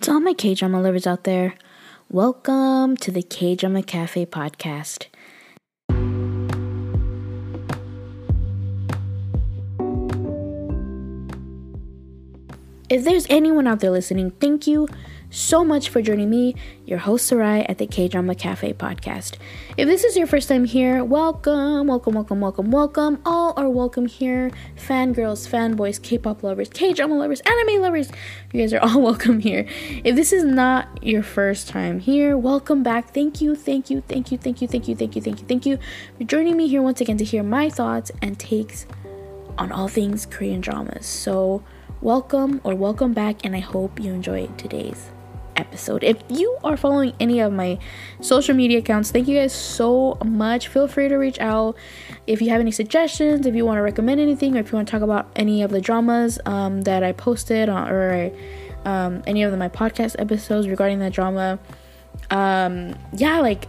To all my K-drama lovers out there, welcome to the K-drama Cafe podcast. If there's anyone out there listening, thank you so much for joining me, your host Sarai, at the K-drama Cafe podcast. If this is your first time here, welcome. All are welcome here. Fangirls, fanboys, K-pop lovers, K-drama lovers, anime lovers, you guys are all welcome here. If this is not your first time here, welcome back. Thank you for joining me here once again to hear my thoughts and takes on all things Korean dramas. So welcome back, and I hope you enjoy today's episode. If you are following any of my social media accounts, thank you guys so much. Feel free to reach out if you have any suggestions, if you want to recommend anything, or if you want to talk about any of the dramas that I posted or any of my podcast episodes regarding that drama.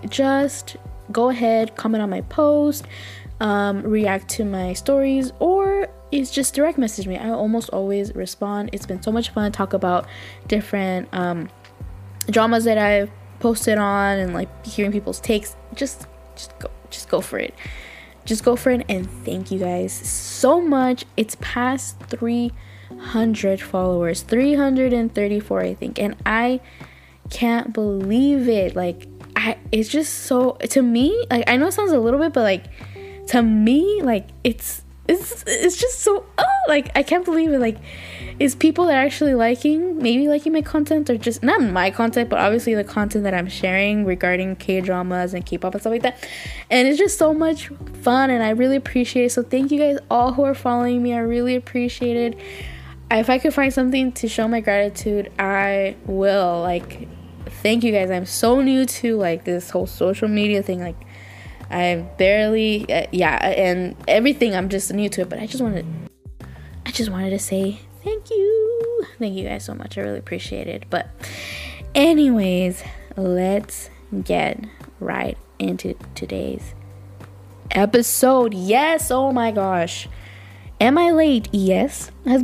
Just go ahead, comment on my post, react to my stories, or it's just direct message me. I almost always respond. It's been so much fun to talk about different dramas that I've posted on, and like hearing people's takes. Just go for it, and thank you guys so much. It's past 300 followers, 334 I think, and I can't believe it. It's just so, to me, like, I know it sounds a little bit, but like to me, like it's just so, I can't believe it. Like, it's people that are actually liking my content, or just not my content, but obviously the content that I'm sharing regarding K-dramas and K-pop and stuff like that. And it's just so much fun, and I really appreciate it. So thank you guys all who are following me. I really appreciate it. If I could find something to show my gratitude, I will. Like, thank you guys. I'm so new to like this whole social media thing. Like, I barely, and everything, I'm just new to it, but I just wanted to say thank you guys so much. I really appreciate it. But anyways, let's get right into today's episode. Yes, oh my gosh, am I late? Yes. Has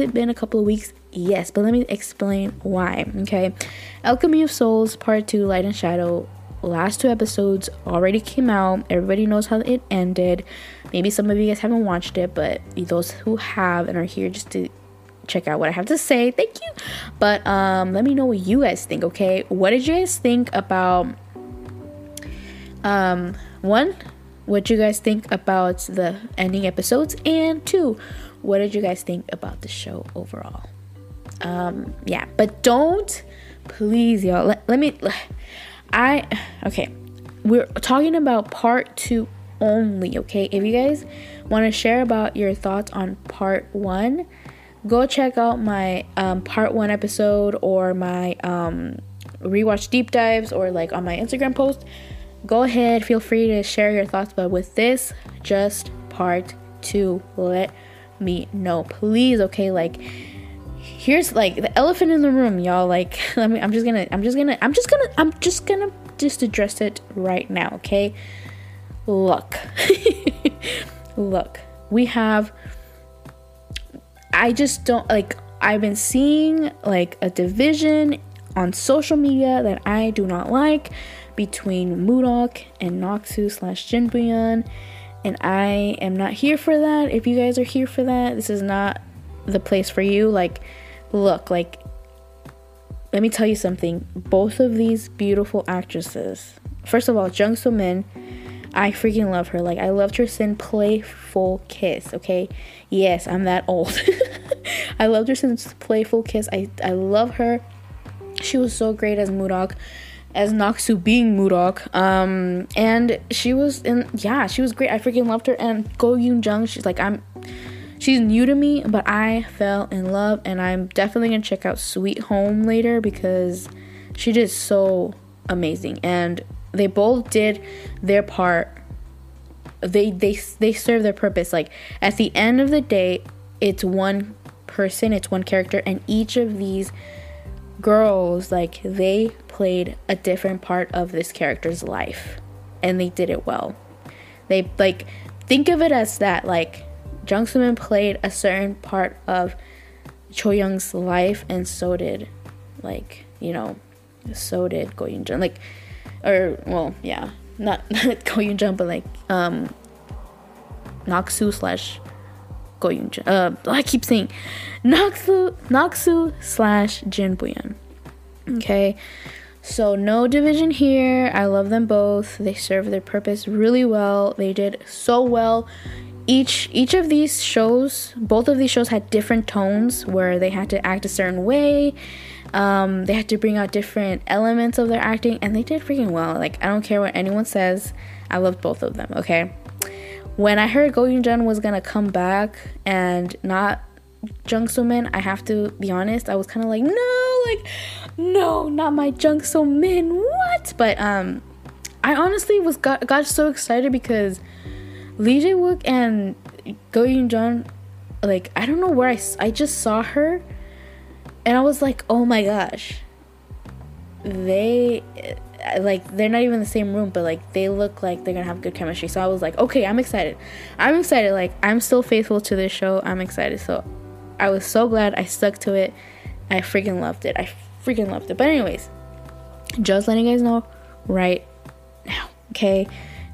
it been a couple of weeks? Yes, but let me explain why. Okay, Alchemy of Souls Part 2, Light and Shadow, last two episodes already came out. Everybody knows how it ended. Maybe some of you guys haven't watched it, but those who have and are here just to check out what I have to say, thank you. But let me know what you guys think. Okay, what did you guys think about what you guys think about the ending episodes, and 2, what did you guys think about the show overall? But don't, please y'all, we're talking about part 2 only, okay? If you guys want to share about your thoughts on part 1, go check out my part 1 episode, or my rewatch deep dives, or like on my Instagram post. Go ahead, feel free to share your thoughts, but with this, just part 2, let me know, please, okay? Like, here's like the elephant in the room, y'all. Like, I'm just gonna address it right now, okay? Look, we have, I just don't, like, I've been seeing like a division on social media that I do not like between Mu-deok and Naksu / Jin Bu-yeon, and I am not here for that. If you guys are here for that, this is not the place for you. Like, look, like, let me tell you something. Both of these beautiful actresses, first of all, Jung So-min, I freaking love her. Like, I loved her since Playful Kiss, okay? Yes, I'm that old. I loved her since Playful Kiss. I love her. She was so great as Mu-deok, as Naksu being Mu-deok, and she was great. I freaking loved her. And Go Youn-jung, she's new to me, but I fell in love, and I'm definitely going to check out Sweet Home later because she did so amazing, and they both did their part. They serve their purpose. Like, at the end of the day, it's one person, it's one character, and each of these girls, like, they played a different part of this character's life, and they did it well. They, like, think of it as that, like, Jung So-min played a certain part of Cho Yeong's life, and so did like, you know, so did Go Youn-jung, like, or, well, yeah, not Go Youn-jung, but like, Naksu/Go Youn-jung. I keep saying Naksu slash Jin Bu-yeon. Okay, so no division here. I love them both. They serve their purpose really well. They did so well. Each of these shows, both of these shows had different tones where they had to act a certain way. They had to bring out different elements of their acting, and they did freaking well. Like, I don't care what anyone says. I loved both of them, okay? When I heard Go Youn-jung was gonna come back and not Jung So-min, I have to be honest, I was kind of like, no, not my Jung So-min, what? But I honestly was got so excited because Lee Jae Wook and Go Youn-jung, like, I don't know where I just saw her, and I was like, oh my gosh, they, like, they're not even in the same room, but like, they look like they're gonna have good chemistry. So I was like, okay, I'm excited, like, I'm still faithful to this show, I'm excited. So I was so glad I stuck to it. I freaking loved it. But anyways, just letting you guys know right now, okay?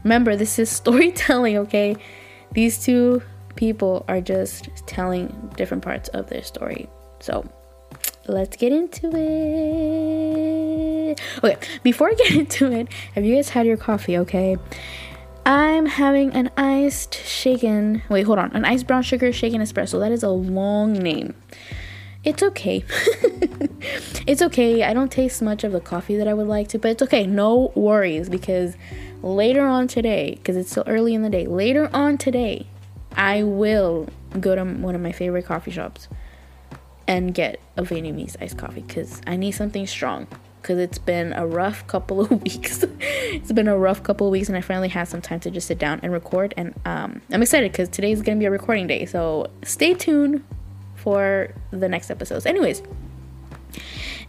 Remember, this is storytelling, okay? These two people are just telling different parts of their story. So, let's get into it. Okay, before I get into it, have you guys had your coffee, okay? I'm having an an iced brown sugar shaken espresso. That is a long name. It's okay. It's okay. I don't taste much of the coffee that I would like to, but it's okay. No worries, because it's still early in the day. Later on today, I will go to one of my favorite coffee shops and get a Vietnamese iced coffee because I need something strong because it's been a rough couple of weeks. And I finally had some time to just sit down and record. And I'm excited because today's going to be a recording day. So stay tuned for the next episodes. Anyways,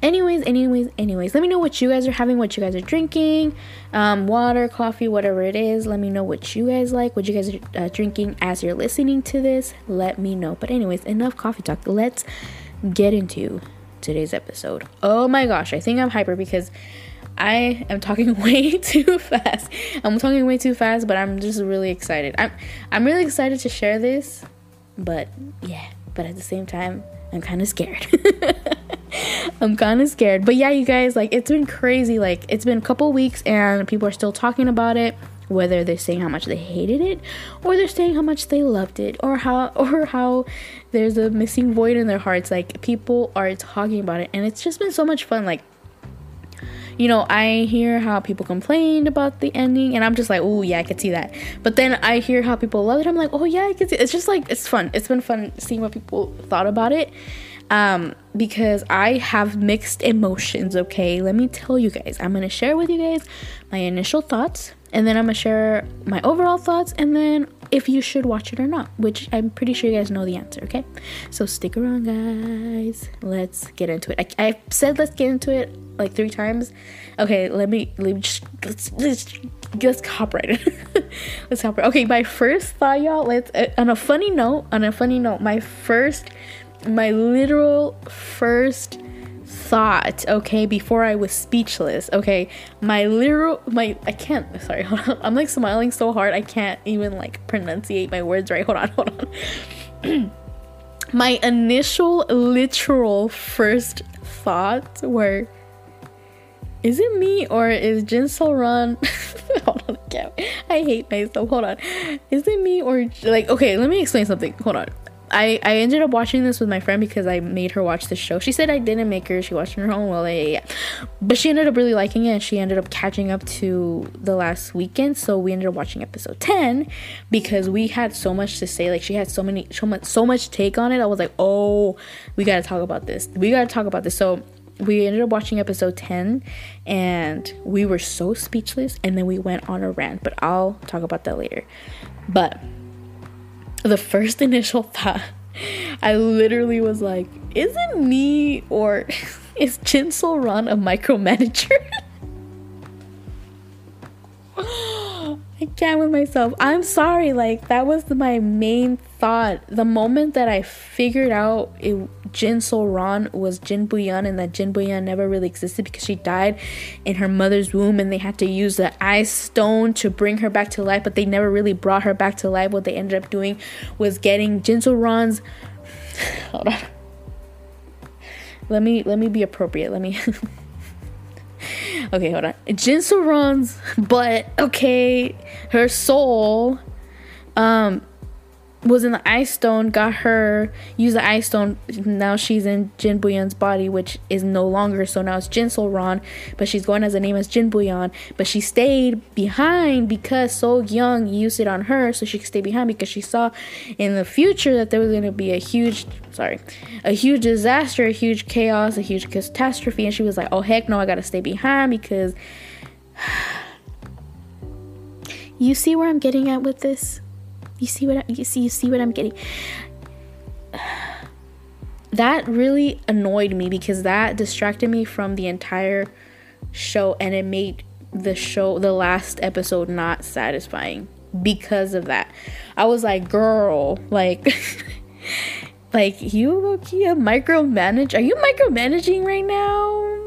let me know what you guys are having, what you guys are drinking, water, coffee, whatever it is. Let me know what you guys like, what you guys are drinking as you're listening to this. Let me know. But anyways, enough coffee talk. Let's get into today's episode. Oh my gosh, I think I'm hyper because I am talking way too fast. But I'm just really excited. I'm really excited to share this, but at the same time, I'm kind of scared. But yeah, you guys, like, it's been crazy. Like, it's been a couple weeks and people are still talking about it, whether they're saying how much they hated it or they're saying how much they loved it or how there's a missing void in their hearts. Like, people are talking about it and it's just been so much fun. Like, you know, I hear how people complained about the ending and I'm just like, oh yeah, I could see that. But then I hear how people love it. I'm like, oh yeah, I could see it. It's just like, it's fun. It's been fun seeing what people thought about it. Because I have mixed emotions, okay? Let me tell you guys. I'm going to share with you guys my initial thoughts and then I'm going to share my overall thoughts and then if you should watch it or not, which I'm pretty sure you guys know the answer, okay? So stick around, guys. Let's get into it. I said let's get into it like 3 times. Okay, let's hop right in. Okay, my first thought, y'all. On a funny note, my literal first thought, okay, before I was speechless, okay, I'm like smiling so hard I can't even like pronunciate my words right, hold on. My initial literal first thoughts were, is it me or is Jin Seol-ran I hate myself, is it me or like, okay, let me explain something, I ended up watching this with my friend because I made her watch the show. She said I didn't make her. She watched it on her own. Well, yeah. But she ended up really liking it. And she ended up catching up to the last weekend. So we ended up watching episode 10 because we had so much to say. Like, she had so much take on it. I was like, oh, we got to talk about this. So we ended up watching episode 10 and we were so speechless. And then we went on a rant. But I'll talk about that later. But the first initial thought, I literally was like, is it me or is Jin Seol-ran a micromanager? I can't with myself. I'm sorry, like that was my main thought. The moment that I figured out Jin Seol-ran was Jin Bu-yeon and that Jin Bu-yeon never really existed because she died in her mother's womb and they had to use the ice stone to bring her back to life, but they never really brought her back to life. What they ended up doing was getting Jin Seol-ran's hold on. Let me be appropriate. Let me okay, hold on. Jin Seol-ran's butt, okay, her soul was in the ice stone, got her, used the ice stone, now she's in Jin Bu-yeon's body, which is no longer, so now it's Jin Seol-ran, but she's going as a name as Jin Bu-yeon, but she stayed behind because So Young used it on her, so she could stay behind because she saw in the future that there was going to be a huge disaster, a huge chaos, a huge catastrophe, and she was like, oh heck no, I gotta stay behind because you see where I'm getting at with this? You see what I'm getting. That really annoyed me because that distracted me from the entire show and it made the show, the last episode, not satisfying because of that. I was like, girl, like like you micromanage, are you micromanaging right now?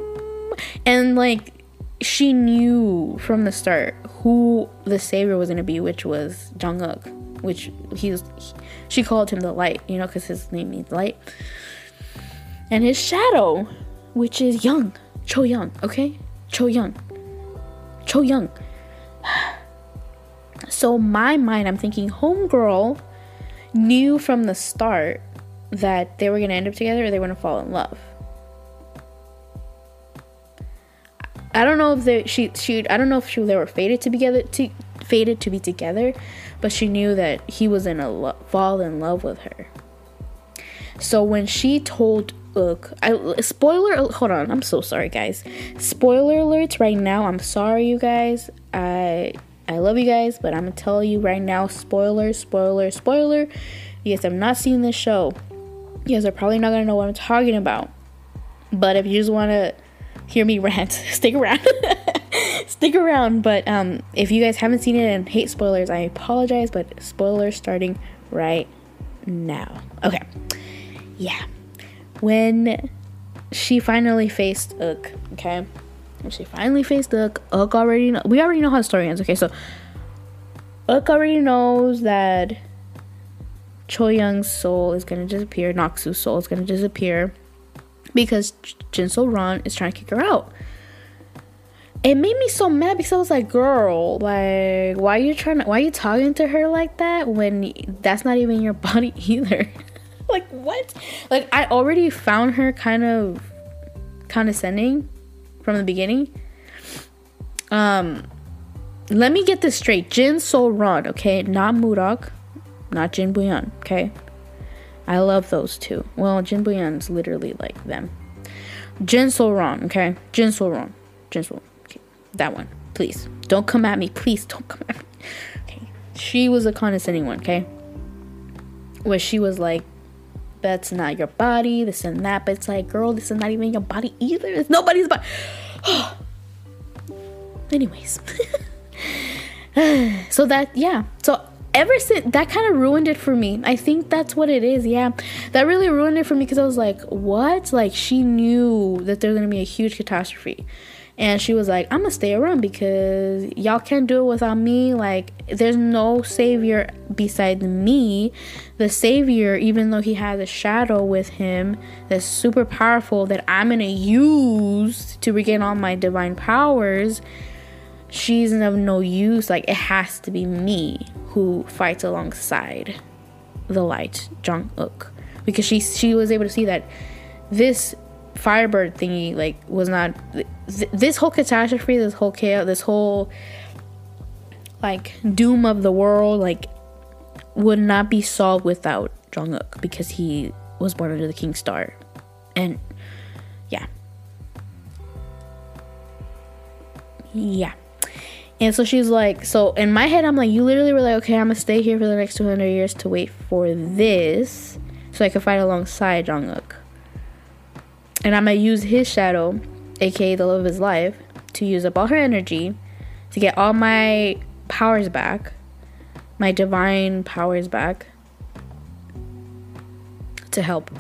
And like she knew from the start who the savior was going to be, which was Jang Uk, which she called him the light, you know, because his name means light, and his shadow, which is Young, Cho Yeong, okay, Cho Yeong. So my mind, I'm thinking, homegirl knew from the start that they were going to end up together or they were going to fall in love. I don't know if they were fated to be together, but she knew that he was fall in love with her. So when she told Uk, hold on, I'm so sorry guys. Spoiler alerts right now. I'm sorry you guys. I love you guys, but I'm gonna tell you right now, spoiler. Yes, I've not seen this show. You guys are probably not gonna know what I'm talking about. But if you just wanna hear me rant, stick around, but if you guys haven't seen it and hate spoilers, I apologize, but spoilers starting right now. Okay, yeah, when she finally faced Uk, Uk already know, we already know how the story ends, okay, so Uk already knows that Cho Young's soul is gonna disappear, Naksu's soul is gonna disappear, because Jin Seol-ran is trying to kick her out. It made me so mad because I was like, girl, like why are you talking to her like that when that's not even your body either? Like what? Like I already found her kind of condescending from the beginning. Let me get this straight. Jin Seol-ran, okay, not Mu-deok, not Jin Bu-yeon, okay? I love those two. Well, Jin Bu-yeon's literally like them. Jin Seol-ran, okay? Jin Seol-ran. Okay. That one. Please. Don't come at me. Okay. She was a condescending one, okay? Where she was like, that's not your body, this and that. But it's like, girl, this is not even your body either. It's nobody's body. Anyways. So that, yeah. So ever since, that kind of ruined it for me. I think that's what it is. Yeah, that really ruined it for me because I was like, what? Like she knew that there's gonna be a huge catastrophe and she was like, I'm gonna stay around because y'all can't do it without me. Like there's no savior besides me. The savior, even though he has a shadow with him that's super powerful that I'm gonna use to regain all my divine powers, she's of no use. Like it has to be me who fights alongside the light, Jang Uk, because she was able to see that this firebird thingy like was not this whole catastrophe, this whole chaos, this whole like doom of the world, like would not be solved without Jang Uk because he was born under the King's Star. And yeah. And so she's like, so in my head, I'm like, you literally were like, okay, I'm gonna stay here for the next 200 years to wait for this so I can fight alongside Jang Uk. And I'm gonna use his shadow, aka the love of his life, to use up all her energy to get all my powers back. My divine powers back. To help.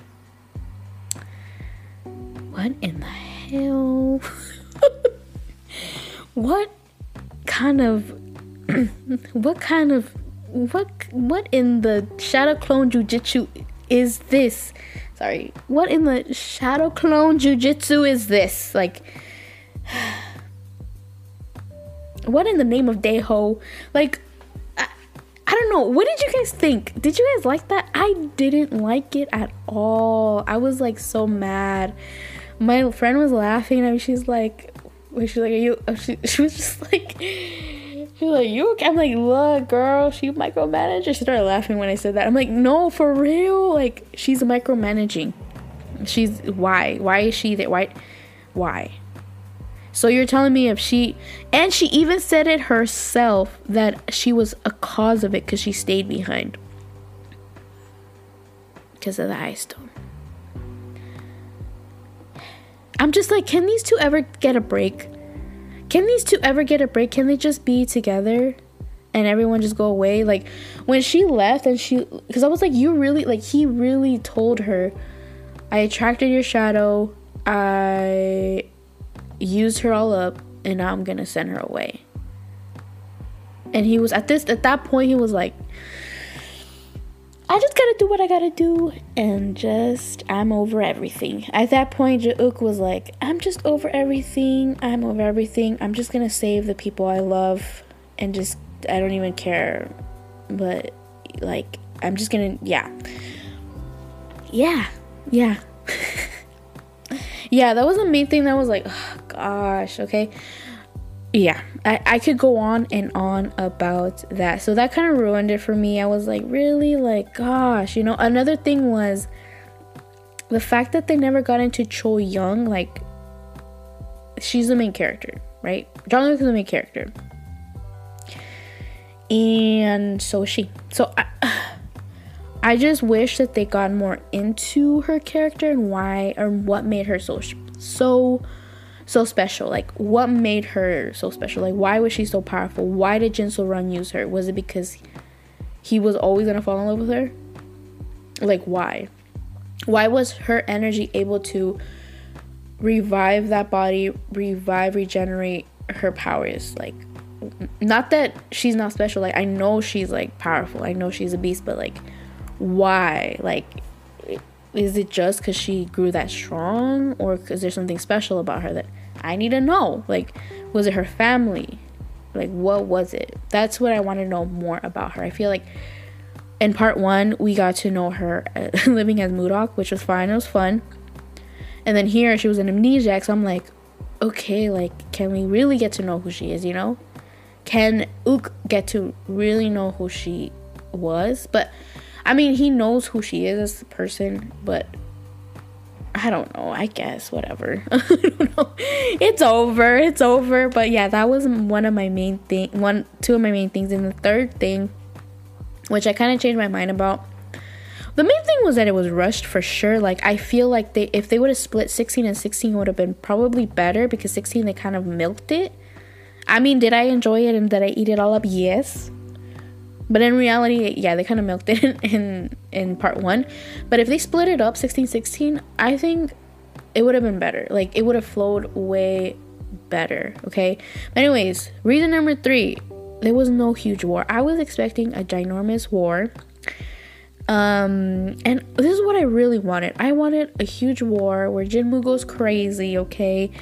What in the hell? What in the shadow clone jujitsu is this? Sorry. What in the shadow clone jujitsu is this? Like, what in the name of Daeho? Like, I don't know. What did you guys think? Did you guys like that? I didn't like it at all. I was like so mad. My friend was laughing and she's like, are you? She was just like, you okay? I'm like, look, girl, she micromanages. She started laughing when I said that. I'm like, no, for real. Like, she's micromanaging. She's why? Why is she that? Why? So you're telling me if she, and she even said it herself that she was a cause of it because she stayed behind because of the ice stone. I'm just like, can these two ever get a break? Can these two ever get a break? Can they just be together and everyone just go away? Like when she left and because I was like, you really, like he really told her, I attracted your shadow. I used her all up and now I'm gonna send her away. And he was at that point he was like, I just gotta do what I gotta do and just I'm over everything. At that point Jang Uk was like, I'm over everything, I'm just gonna save the people I love and just I don't even care, but like I'm just gonna yeah yeah, that was the main thing that was like, oh, gosh, okay. Yeah, I could go on and on about that. So that kind of ruined it for me. I was like, really? Like, gosh, you know. Another thing was the fact that they never got into Cho Yeong. Like, she's the main character, right? Jang Uk is the main character. And so is she. So I just wish that they got more into her character and why or what made her so special. Like, what made her so special? Like, why was she so powerful? Why did Jin Seol-ran use her? Was it because he was always going to fall in love with her? Like, why? Why was her energy able to revive that body, regenerate her powers? Like, not that she's not special. Like, I know she's, like, powerful. I know she's a beast, but, like, why? Like, is it just because she grew that strong, or is there something special about her that I need to know? Like, was it her family? Like, what was it? That's what I want to know more about her. I feel like in part one we got to know her living as Mu-deok, which was fine, it was fun, and then here she was an amnesiac. So I'm like, okay, like, can we really get to know who she is, you know? Can Uk get to really know who she was? But I mean, he knows who she is as a person, but I don't know. I guess, whatever. I don't know. It's over. But yeah, that was two of my main things. And the third thing, which I kind of changed my mind about. The main thing was that it was rushed for sure. Like, I feel like if they would have split 16 and 16, it would have been probably better, because 16, they kind of milked it. I mean, did I enjoy it and did I eat it all up? Yes. But in reality, yeah, they kind of milked it in part one. But if they split it up 16-16, I think it would have been better. Like, it would have flowed way better, okay? Anyways, reason number 3, there was no huge war. I was expecting a ginormous war. And this is what I really wanted. I wanted a huge war where Jinmu goes crazy, okay?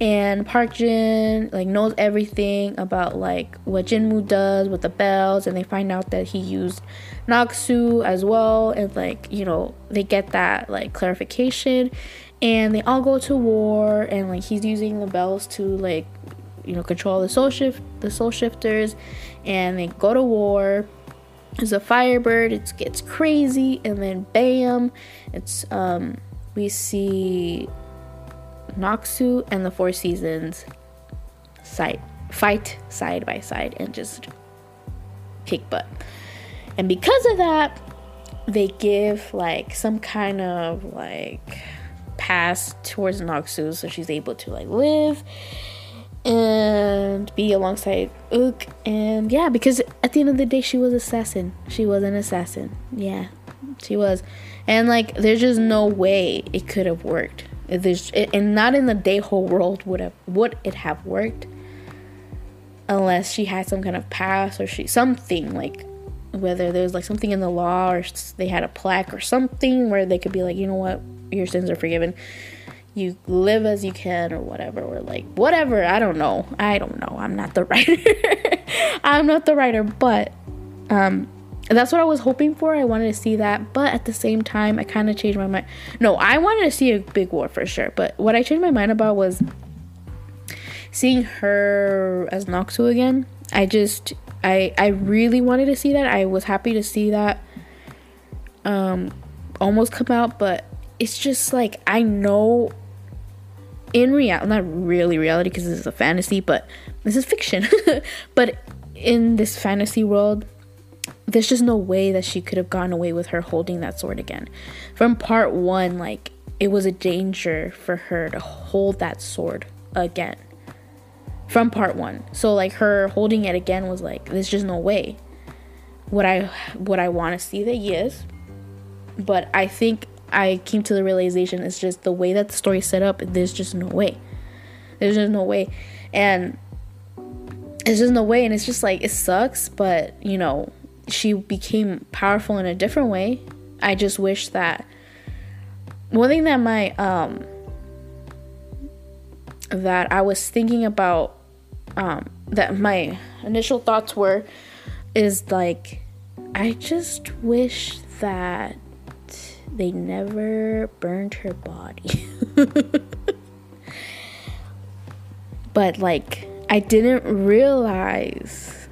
And Park Jin, like, knows everything about, like, what Jinmu does with the bells. And they find out that he used Naksu as well. And, like, you know, they get that, like, clarification. And they all go to war. And, like, he's using the bells to, like, you know, control the soul shifters. And they go to war. There's a firebird. It gets crazy. And then, bam, it's, we see Naksu and the Four Seasons fight side by side and just kick butt. And because of that, they give like some kind of like pass towards Naksu, so she's able to like live. and be alongside Uk. And yeah, because at the end of the day, she was assassin. She was an assassin. Yeah, she was. And like, there's just no way it could have worked. And not in the Daeho world would it have worked, unless she had some kind of past or something, like whether there's like something in the law or they had a plaque or something where they could be like, you know what, your sins are forgiven, you live as you can, or whatever, or like whatever. I don't know, I'm not the writer. I'm not the writer, but that's what I was hoping for. I wanted to see that, but at the same time, I kind of changed my mind. No, I wanted to see a big war for sure, but what I changed my mind about was seeing her as Naksu again. I really wanted to see that. I was happy to see that almost come out, but it's just like, I know in reality, not really reality because this is a fantasy, but this is fiction. But in this fantasy world, there's just no way that she could have gone away with her holding that sword again. From part one, like, it was a danger for her to hold that sword again. From part one, so like her holding it again was like, there's just no way. Would I want to see that? Yes, but I think I came to the realization, it's just the way that the story set up, there's just no way, and it's just no way. And it's just like, it sucks, but you know, she became powerful in a different way. I just wish that one thing that my that I was thinking about, that my initial thoughts were, is like, I just wish that they never burned her body. But like, I didn't realize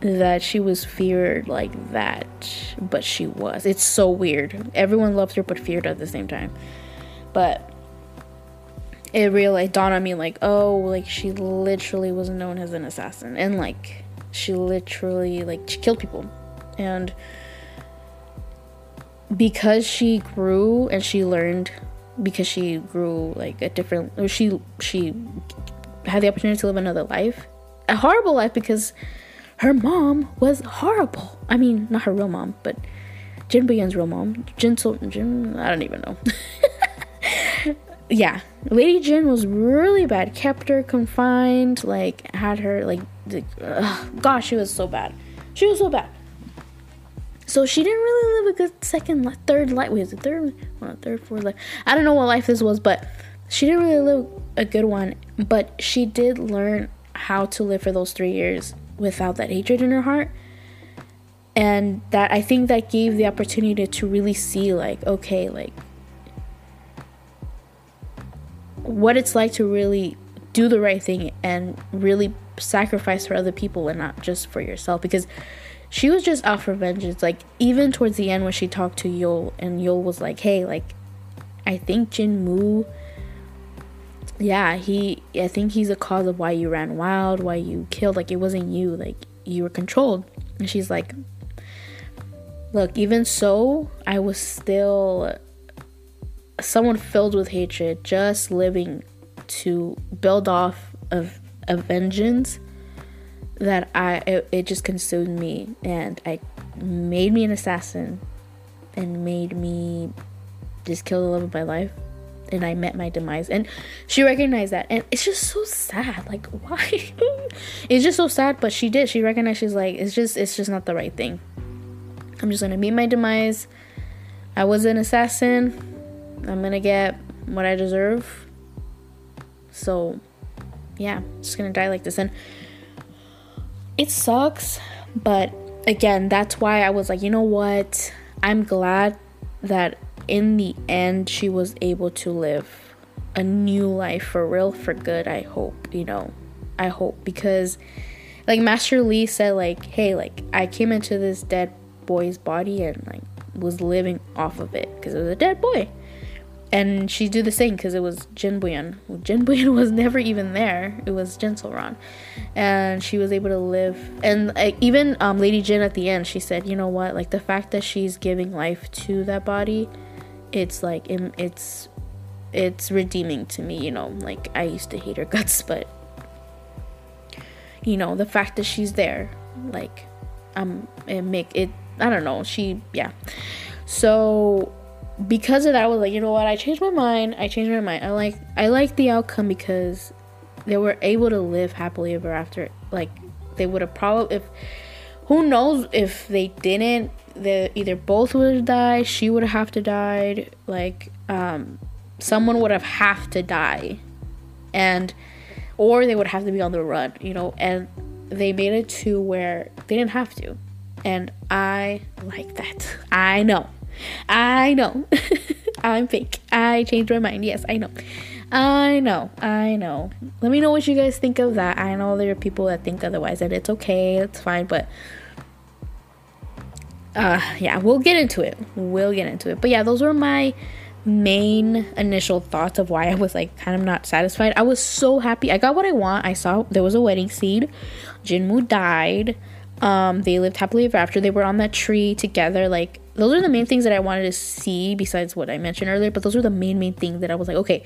that she was feared like that, but she was. It's so weird. Everyone loves her but feared at the same time. But it really dawned on me, like, oh, like, she literally was known as an assassin, and like, she literally, like, she killed people. And because she grew and she learned, because she grew like a different, or she had the opportunity to live another life, a horrible life, because her mom was horrible. I mean, not her real mom, but Jin Bu-yeon's real mom, Jin, I don't even know. Yeah, Lady Jin was really bad. Kept her confined, like, had her, like gosh, she was so bad. So she didn't really live a good fourth life. I don't know what life this was, but she didn't really live a good one. But she did learn how to live for those 3 years without that hatred in her heart. And that, I think that gave the opportunity to really see, like, okay, like, what it's like to really do the right thing and really sacrifice for other people and not just for yourself, because she was just out for vengeance. Like, even towards the end when she talked to Yol, and Yol was like, hey, like, I think Jinmu, yeah, I think he's the cause of why you ran wild, why you killed, like, it wasn't you, like, you were controlled. And she's like, look, even so, I was still someone filled with hatred, just living to build off of a vengeance that it just consumed me, and I made me an assassin, and made me just kill the love of my life, and I met my demise. And she recognized that, and it's just so sad, like, why? It's just so sad, but she recognized, she's like, it's just not the right thing. I'm just gonna meet my demise. I was an assassin. I'm gonna get what I deserve. So yeah, I'm just gonna die like this. And it sucks, but again, that's why I was like, you know what, I'm glad that in the end she was able to live a new life for real, for good. I hope, because like Master Lee said, like, hey, like, I came into this dead boy's body and like was living off of it because it was a dead boy. And she do the same because it was Jin Bu-yeon. Jin Bu-yeon was never even there. It was Jin Seol-ran. And she was able to live. And even Lady Jin at the end, she said, you know what? Like, the fact that she's giving life to that body, it's like, it's redeeming to me, you know? Like, I used to hate her guts, but you know, the fact that she's there, like, it make it, I don't know, she, yeah. So because of that, I was like, you know what, I changed my mind. I like the outcome because they were able to live happily ever after. Like, they would have probably, if, who knows, if they didn't, they either both would have died, she would have to die, like, someone would have to die, and or they would have to be on the run, you know. And they made it to where they didn't have to, and I like that. I know I'm fake. I changed my mind. Yes, I know. Let me know what you guys think of that. I know there are people that think otherwise, and it's okay, it's fine, but yeah, we'll get into it. But yeah, those were my main initial thoughts of why I was like kind of not satisfied. I was so happy I got what I want. I saw there was a wedding scene, Jinmu died, they lived happily ever after, they were on that tree together. Like, those are the main things that I wanted to see, besides what I mentioned earlier, but those are the main things that I was like, okay,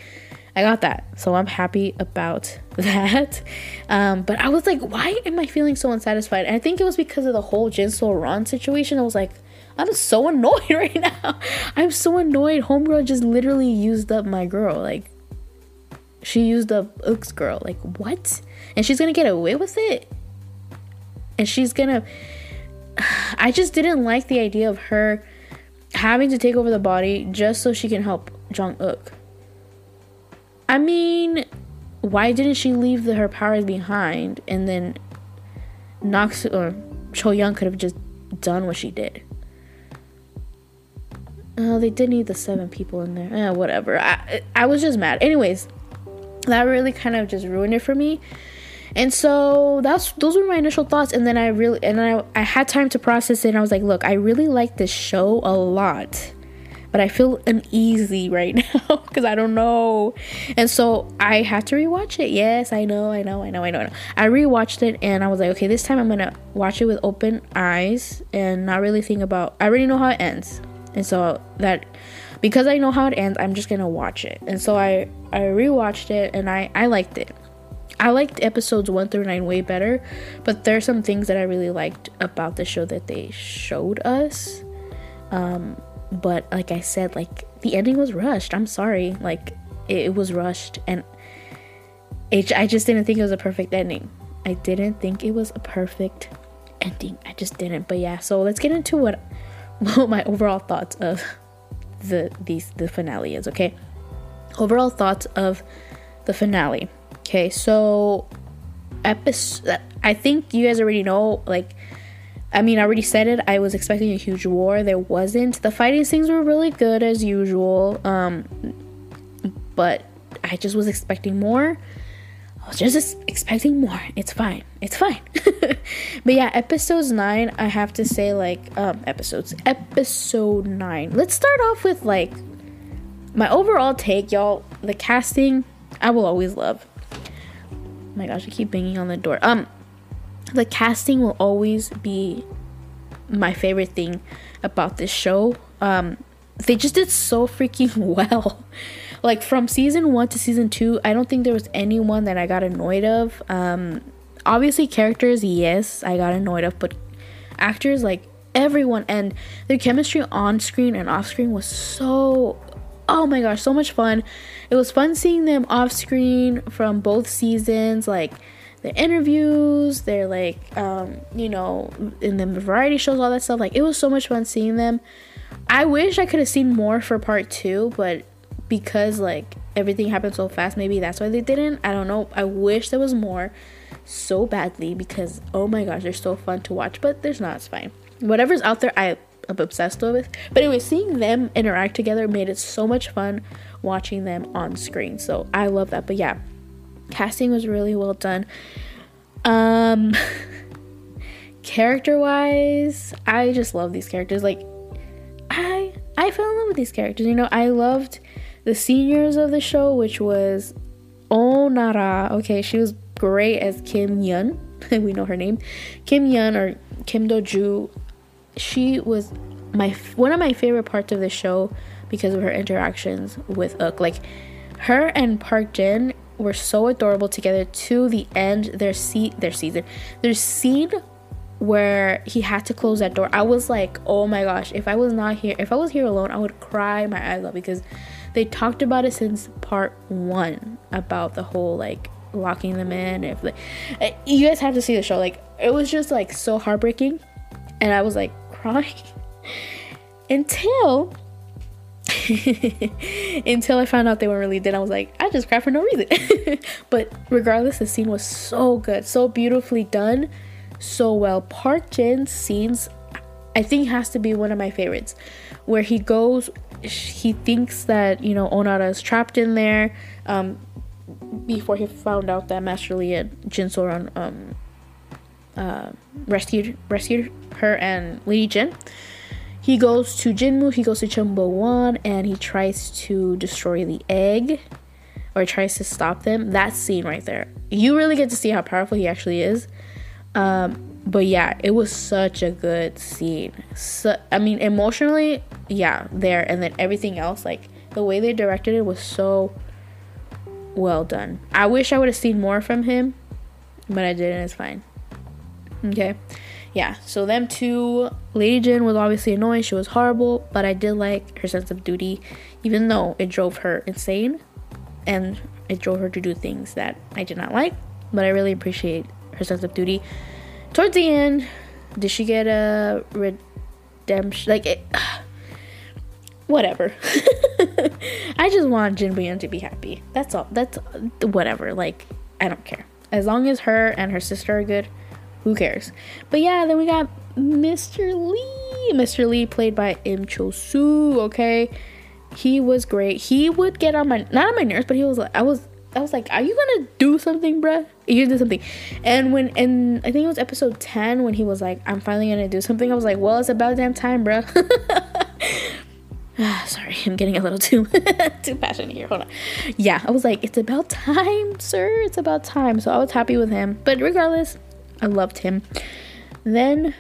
I got that, so I'm happy about that. But I was like, why am I feeling so unsatisfied? And I think it was because of the whole Jin Seol-ran situation. I was like, I'm so annoyed right now. I'm so annoyed. Homegirl just literally used up my girl. Like, she used up Uk's girl. Like, what? And she's gonna get away with it? And she's gonna... I just didn't like the idea of her having to take over the body just so she can help Jang Uk. I mean, why didn't she leave her powers behind, and then Naksu or Cho Yeong could have just done what she did? Oh, they did need the 7 people in there. Whatever. I was just mad. Anyways, that really kind of just ruined it for me. And so those were my initial thoughts, and then I had time to process it, and I was like, look, I really like this show a lot, but I feel uneasy right now because I don't know. And so I had to rewatch it. Yes, I know. I rewatched it, and I was like, okay, this time I'm gonna watch it with open eyes and not really think about. I already know how it ends, and so that because I know how it ends, I'm just gonna watch it. And so I rewatched it, and I liked it. I liked episodes 1 through 9 way better, but there are some things that I really liked about the show that they showed us. But like I said, like, the ending was rushed. I'm sorry, like, it was rushed, and I just didn't think it was a perfect ending. But yeah, so let's get into what my overall thoughts of the finale is. Okay, overall thoughts of the finale. Okay, so episode. I think you guys already know. Like, I mean, I already said it. I was expecting a huge war. There wasn't. The fighting scenes were really good as usual. But I just was expecting more. It's fine. But yeah, episode 9. I have to say, like, episode 9. Let's start off with, like, my overall take, y'all. The casting, I will always love. Oh my gosh, I keep banging on the door. The casting will always be my favorite thing about this show. They just did so freaking well. Like, from season 1 to season 2, I don't think there was anyone that I got annoyed of. Obviously characters, yes, I got annoyed of, but actors, like, everyone, and their chemistry on screen and off screen was so, oh my gosh, so much fun. It was fun seeing them off screen from both seasons, like, their interviews, their, like, you know, in the variety shows, all that stuff. Like, it was so much fun seeing them. I wish I could have seen more for part 2, but because, like, everything happened so fast, maybe that's why they didn't. I don't know. I wish there was more so badly because, oh my gosh, they're so fun to watch, but there's not. It's fine. Whatever's out there, I'm obsessed with. But anyway, seeing them interact together made it so much fun watching them on screen, so I love that. But yeah, casting was really well done. Character wise, I just love these characters. Like, I fell in love with these characters, you know. I loved the seniors of the show, which was Onara. Okay, she was great as Kim Yun. We know her name, Kim Yun or Kim Do-ju. She was one of my favorite parts of the show because of her interactions with Uk. Like, her and Park Jin were so adorable together to the end. There's scene where he had to close that door. I was like, oh my gosh, if I was here alone, I would cry my eyes out, because they talked about it since part 1 about the whole like locking them in. If like you guys have to see the show, like it was just like so heartbreaking, and I was like crying until I found out they weren't really dead. I was like, I just cried for no reason. But regardless, the scene was so good, so beautifully done, so well. Park Jin's scenes, I think, has to be one of my favorites, where he thinks that, you know, Onara is trapped in there, before he found out that Master Lee and Jin Seol-ran rescued her and Lady Jin. He goes to Jinmu, he goes to Cheonbowon, and he tries to destroy the egg, or tries to stop them. That scene right there, you really get to see how powerful he actually is. But yeah, it was such a good scene. So, I mean, emotionally, yeah, there, and then everything else, like the way they directed it was so well done. I wish I would have seen more from him, but I didn't. It's fine. Okay. Yeah, so them two. Lady Jin was obviously annoying, she was horrible, but I did like her sense of duty, even though it drove her insane, and it drove her to do things that I did not like, but I really appreciate her sense of duty. Towards the end, did she get a redemption? Like, whatever. I just want Jin Bu-yeon to be happy. That's all. That's whatever. Like, I don't care. As long as her and her sister are good, who cares? But yeah, then we got Mr. Lee, played by Im Cheol-soo. Okay, he was great. He would get on my, not on my nerves, but he was like, I was like, are you gonna do something, bruh? You gonna do something? And I think it was episode 10 when he was like, I'm finally gonna do something. I was like, well, it's about damn time, bruh. Sorry, I'm getting a little too passionate here. Hold on. Yeah, I was like, it's about time, sir. It's about time. So I was happy with him. But regardless, I loved him. Then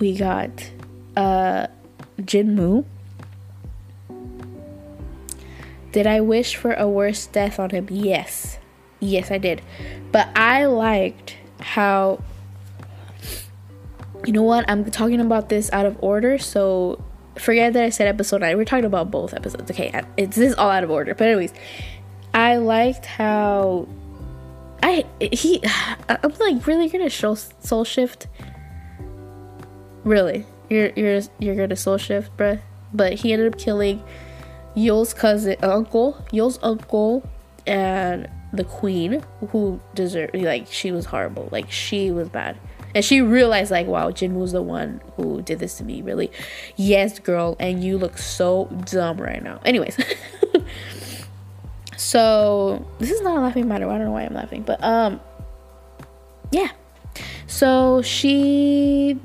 we got Jinmu. Did I wish for a worse death on him? Yes, I did. But I liked how, you know what, I'm talking about this out of order, so forget that I said episode 9. We're talking about both episodes, okay? This is all out of order, but anyways, I liked how I'm like, really gonna soul shift? Really? You're gonna soul shift, bruh? But he ended up killing Yul's uncle, and the queen, who deserved, like, she was horrible, like, she was bad, and she realized, like, wow, Jin was the one who did this to me, really. Yes, girl, and you look so dumb right now. Anyways. So this is not a laughing matter, I don't know why I'm laughing, but yeah, so so he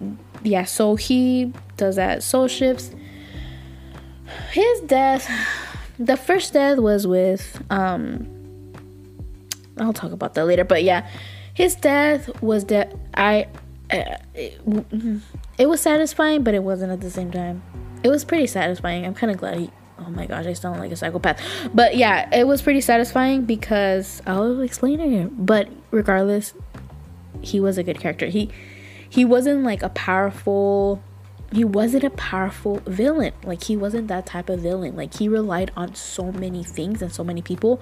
does that, soul shifts. His death, the first death was with I'll talk about that later, but yeah, his death was that it was satisfying, but it wasn't at the same time. It was pretty satisfying. I'm kind of glad oh my gosh, I sound like a psychopath. But yeah, it was pretty satisfying, because I'll explain it here. But regardless, he was a good character. He wasn't like a powerful, he wasn't a powerful villain. Like, he wasn't that type of villain. Like, he relied on so many things and so many people,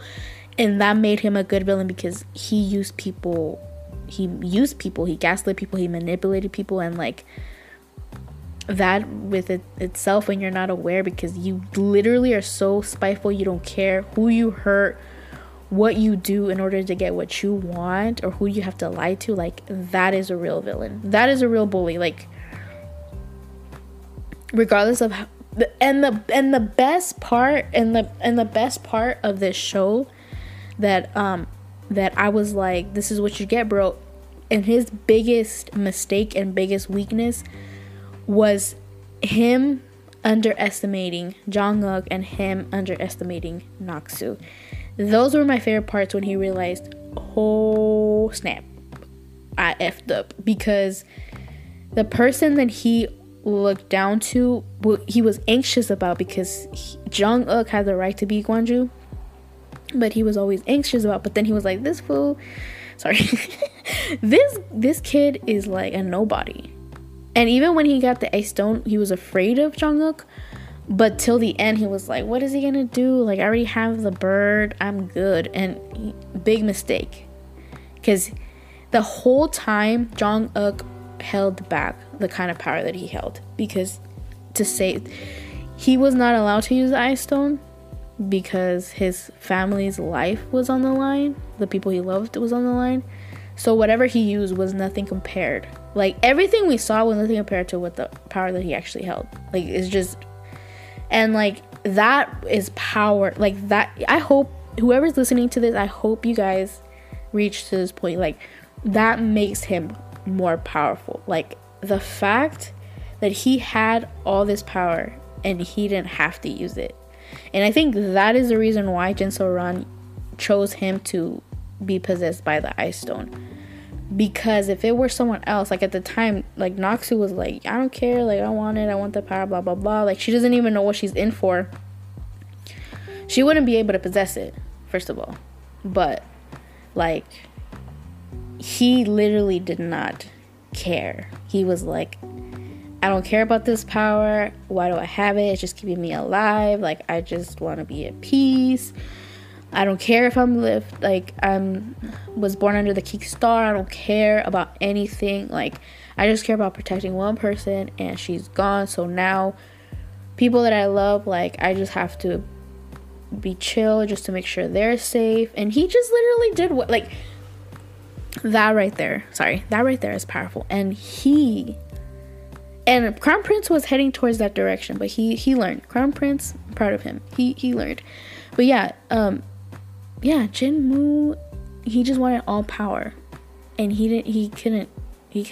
and that made him a good villain, because he used people, he gaslit people, he manipulated people, and like that with itself, when you're not aware, because you literally are so spiteful, you don't care who you hurt, what you do in order to get what you want, or who you have to lie to. Like, that is a real villain, that is a real bully. Like, regardless of how, and the best part of this show, that that I was like, this is what you get, bro. And his biggest mistake and biggest weakness was him underestimating Jang Uk and him underestimating Naksu. Those were my favorite parts, when he realized, oh snap, I effed up, because the person that he looked down to, what he was anxious about, because Jang Uk had the right to be Gwangju, but he was always anxious about, but then he was like, this fool, sorry, this kid is like a nobody. And even when he got the ace stone, he was afraid of Jang Uk, but till the end he was like, what is he gonna do? Like, I already have the bird, I'm good. And big mistake, because the whole time Jang Uk held back the kind of power that he held, because to save, he was not allowed to use the ice stone because his family's life was on the line, the people he loved was on the line. So whatever he used was nothing compared, like everything we saw was nothing compared to what the power that he actually held. Like, it's just, and like that is power. Like that, I hope whoever's listening to this, I hope you guys reach to this point. Like, that makes him more powerful. Like, the fact that he had all this power and he didn't have to use it. And I think that is the reason why Jin Seol-ran chose him to be possessed by the ice stone, because if it were someone else, like at the time, like Naksu was like, I don't care, like I don't want it, I want the power, blah blah blah, like she doesn't even know what she's in for, she wouldn't be able to possess it, first of all. But like, he literally did not care. He was like, I don't care about this power, why do I have it, it's just keeping me alive, like I just want to be at peace, I don't care if I'm lived, like I'm was born under the king star, I don't care about anything, like I just care about protecting one person and she's gone. So now people that I love, like I just have to be chill just to make sure they're safe. And he just literally did what, like that right there is powerful. And Crown Prince was heading towards that direction, but he learned. Crown Prince, I'm proud of him, he learned. But Jinmu, he just wanted all power and he couldn't obtain it. He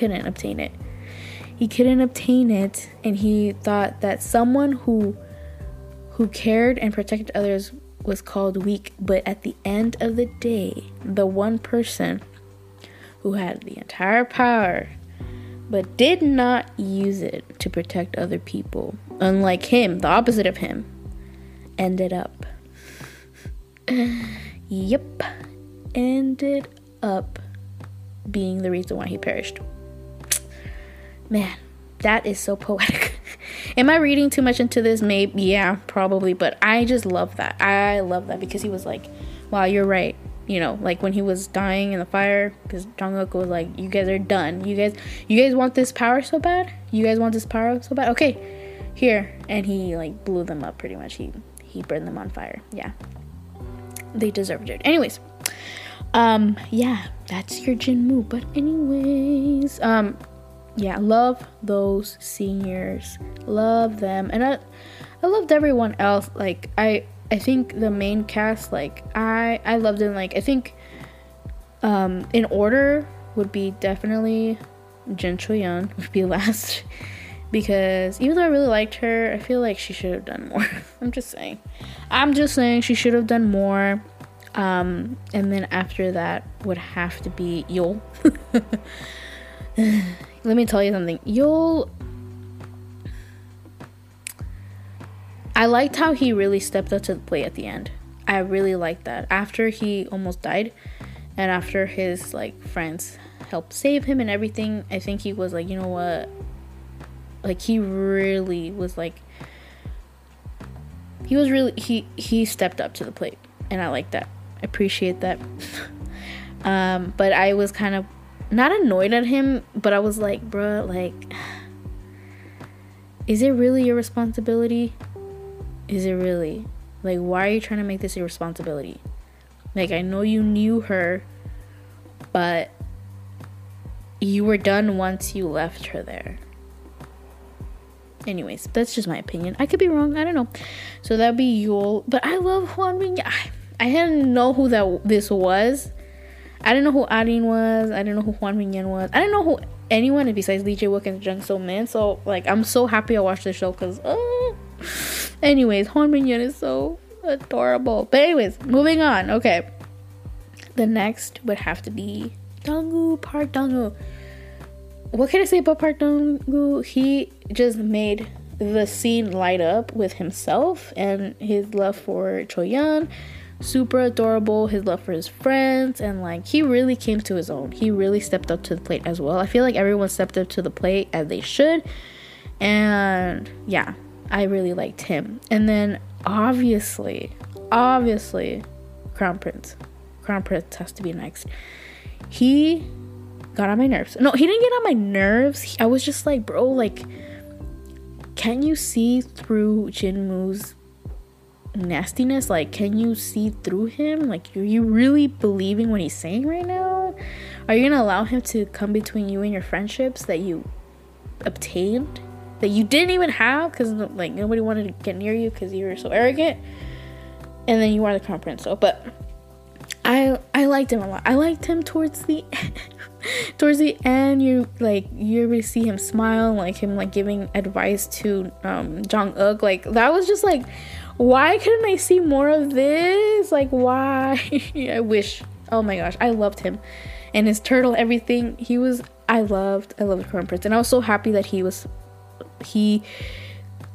couldn't obtain it, and he thought that someone who cared and protected others was called weak. But at the end of the day, the one person who had the entire power but did not use it to protect other people, unlike him, the opposite of him, ended up ended up being the reason why he perished. Man, that is so poetic. Am I reading too much into this? Maybe, yeah, probably, but I just love that. I love that because he was like, wow, you're right. You know, like when he was dying in the fire, because Jang Uk was like, you guys are done. You guys want this power so bad? Okay, here. And he like blew them up pretty much. He burned them on fire. Yeah. They deserved it. Anyways. That's your Jinmu. But anyways. Love those seniors. Love them. And I loved everyone else. Like, I think the main cast, like I loved it. Like, I think in order would be definitely Jin Choyeon would be last, because even though I really liked her, I feel like she should have done more. I'm just saying she should have done more. And then after that would have to be Yul. Let me tell you something, Yul, I liked how he really stepped up to the plate at the end. I really liked that. After he almost died, and after his like friends helped save him and everything, I think he was like, you know what? Like, he really was like, he stepped up to the plate, and I like that. I appreciate that. But I was kind of not annoyed at him, but I was like, bruh, like, is it really your responsibility? Is it really? Like, why are you trying to make this your responsibility? Like, I know you knew her, but you were done once you left her there. Anyways, that's just my opinion. I could be wrong. I don't know. So that'd be Yul. But I love Hwang Min-hyun. I didn't know who this was. I didn't know who Arin was. I didn't know who Hwang Min-hyun was. I didn't know who anyone besides Lee Jae Wook and Jung So Min. So, like, I'm so happy I watched this show because, anyways, Hwang Min-hyun is so adorable. But anyways, moving on. Okay, the next would have to be Dong-woo, Park Dong-woo. What can I say about Park Dong-woo? He just made the scene light up with himself and his love for Cho Yeon, super adorable, his love for his friends, and like he really came to his own. He really stepped up to the plate as well. I feel like everyone stepped up to the plate as they should, and yeah, I really liked him. And then obviously Crown Prince has to be next. He got on my nerves. No, he didn't get on my nerves. I was just like, bro, like, can you see through Jinmu's nastiness? Like, can you see through him? Like, are you really believing what he's saying right now? Are you gonna allow him to come between you and your friendships that you obtained, that you didn't even have, because like nobody wanted to get near you because you were so arrogant? And then you are the Crown Prince. So, but I liked him a lot. I liked him towards the end. Towards the end, you really see him smile, like him like giving advice to Jang Uk. Like, that was just like, why couldn't I see more of this? Like, why? I wish. Oh my gosh, I loved him and his turtle, everything. He was, I loved Crown Prince, and I was so happy that he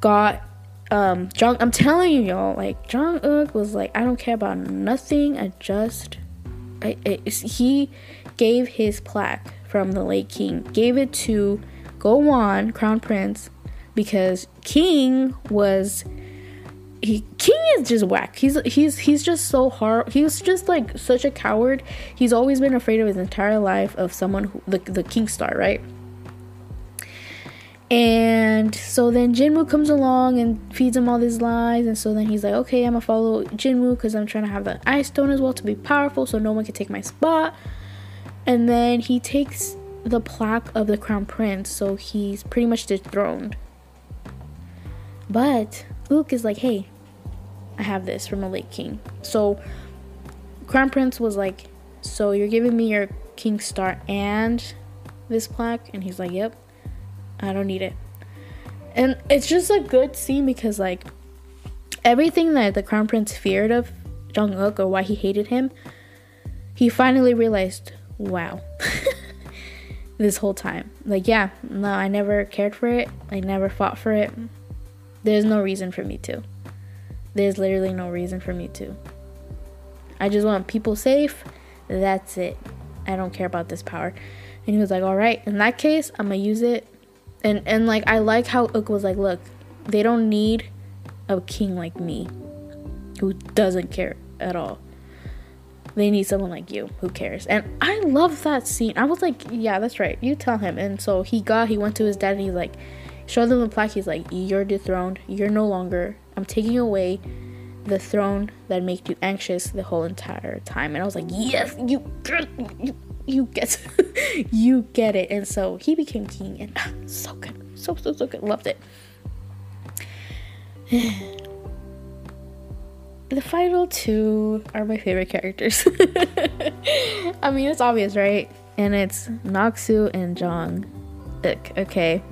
got Jung. I'm telling you, y'all, like Jang Uk was like, I don't care about nothing. He gave his plaque from the late king, gave it to Go Won, Crown Prince, because King is just whack. He's just so hard. He was just like such a coward. He's always been afraid of his entire life of someone who the king star, right? And so then Jinmu comes along and feeds him all these lies, and so then he's like, okay, I'm gonna follow Jinmu because I'm trying to have the ice stone as well to be powerful so no one can take my spot. And then he takes the plaque of the Crown Prince, so he's pretty much dethroned. But Uk is like, hey, I have this from a late king. So Crown Prince was like, so you're giving me your king star and this plaque? And he's like, yep, I don't need it. And it's just a good scene because like everything that the Crown Prince feared of Jang Uk, or why he hated him, he finally realized, wow, this whole time, like, yeah, no, I never cared for it, I never fought for it. There's no reason for me to. There's literally no reason for me to. I just want people safe. That's it. I don't care about this power. And he was like, all right, in that case, I'm gonna use it. And like, I like how Uk was like, look, they don't need a king like me who doesn't care at all. They need someone like you who cares. And I love that scene. I was like, yeah, that's right, you tell him. And so he went to his dad and he's like, show them the plaque. He's like, you're dethroned. You're no longer. I'm taking away the throne that made you anxious the whole entire time. And I was like, yes, you get it. And so he became king, and so good, so good. Loved it. The final two are my favorite characters. I mean, it's obvious, right? And it's Naksu and Jang Uk. Okay.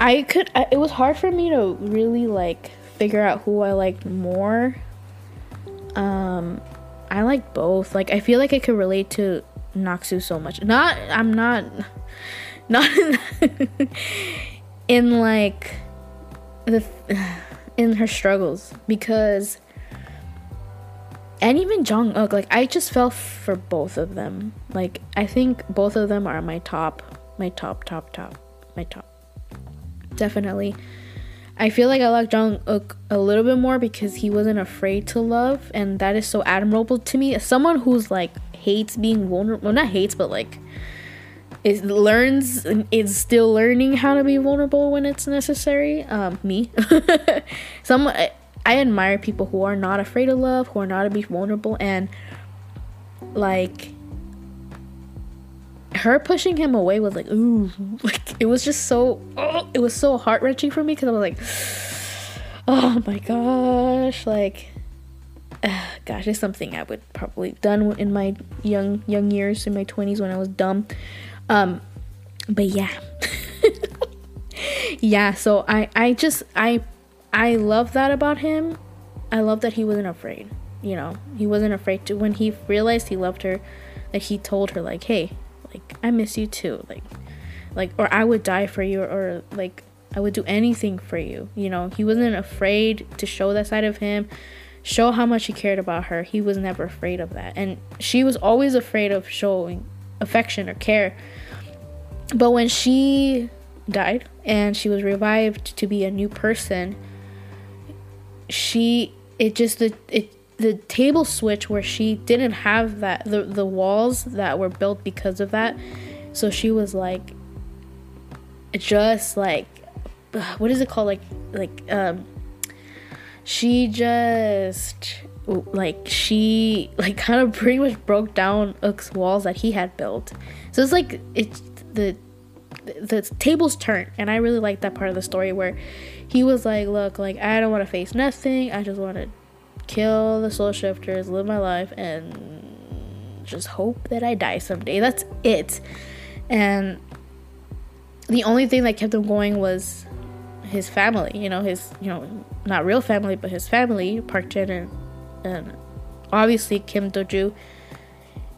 It was hard for me to really like figure out who I liked more. I liked both. Like, I feel like I could relate to Naksu so much. I'm not in like in her struggles, because, and even Jang Uk, like, I just fell for both of them. Like, I think both of them are my top. Definitely. I feel like I like Jang Uk a little bit more because he wasn't afraid to love, and that is so admirable to me. As someone who's like hates being vulnerable, well, not hates, but like is still learning how to be vulnerable when it's necessary. Me, I admire people who are not afraid of love, who are not to be vulnerable, and like her pushing him away was like, ooh, like it was just so, oh, it was so heart-wrenching for me, because I was like, oh my gosh, like, gosh, it's something I would probably done in my young years, in my 20s when I was dumb. But yeah. Yeah, so I love that about him. I love that he wasn't afraid, you know, he wasn't afraid to, when he realized he loved her, that he told her like, hey, like, I miss you too, like or I would die for you, or like I would do anything for you, you know. He wasn't afraid to show that side of him, show how much he cared about her. He was never afraid of that, and she was always afraid of showing affection or care. But when she died and she was revived to be a new person, the table switch where she didn't have that, the walls that were built because of that. So she was like, just like, what is it called? She just kind of pretty much broke down Uk's walls that he had built. So it's like it's the tables turn, and I really like that part of the story where he was like, look, like I don't want to face nothing. I just want to kill the soul shifters, live my life, and just hope that I die someday. That's it. And the only thing that kept him going was his family, not real family, but his family, Park Jin and obviously Kim Do-ju.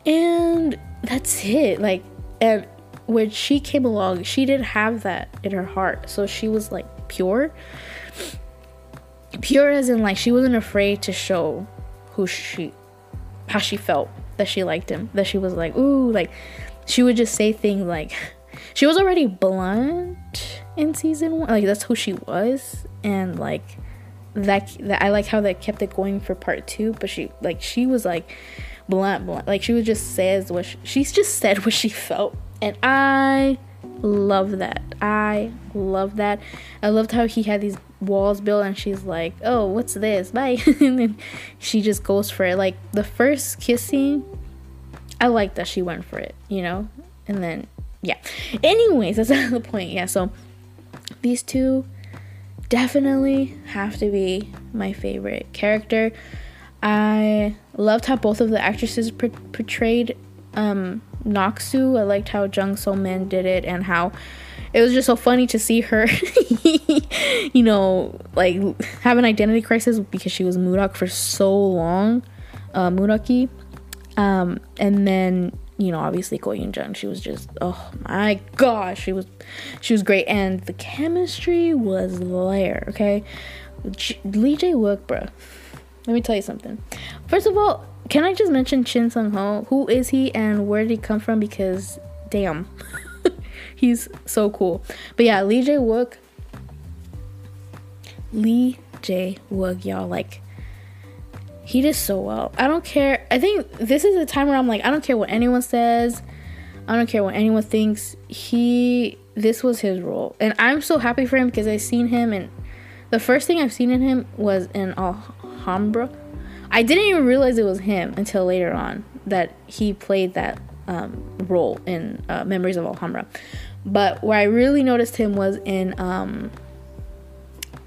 And that's it. Like, and when she came along, she didn't have that in her heart. So she was like pure as in like she wasn't afraid to show how she felt, that she liked him, that she was like, ooh, like she would just say things like, she was already blunt in season 1, like that's who she was, and like that I like how that kept it going for part 2. But she was like blunt, like she would just says what she's just said what she felt, and I love that. I loved how he had these walls built and she's like, oh, what's this, bye. And then she just goes for it. Like the first kiss scene, I like that she went for it, and then yeah, anyways, that's not the point. Yeah, so these two definitely have to be my favorite character. I loved how both of the actresses portrayed Naksu. I liked how Jung So-min did it, and how it was just so funny to see her have an identity crisis because she was Mu-deok for so long, Mu-deoki, and then obviously Go Youn-jung, she was just, oh my gosh, she was great, and the chemistry was there. Okay, Lee Jae Wook, bruh, let me tell you something. First of all, can I just mention Shin Seung-ho? Who is he and where did he come from? Because, damn, he's so cool. But yeah, Lee Jae Wook, y'all, like, he did so well. I don't care. I think this is a time where I'm like, I don't care what anyone says. I don't care what anyone thinks. This was his role. And I'm so happy for him because I've seen him, and the first thing I've seen in him was in Alhambra. I didn't even realize it was him until later on that he played that role in Memories of Alhambra. But where I really noticed him was in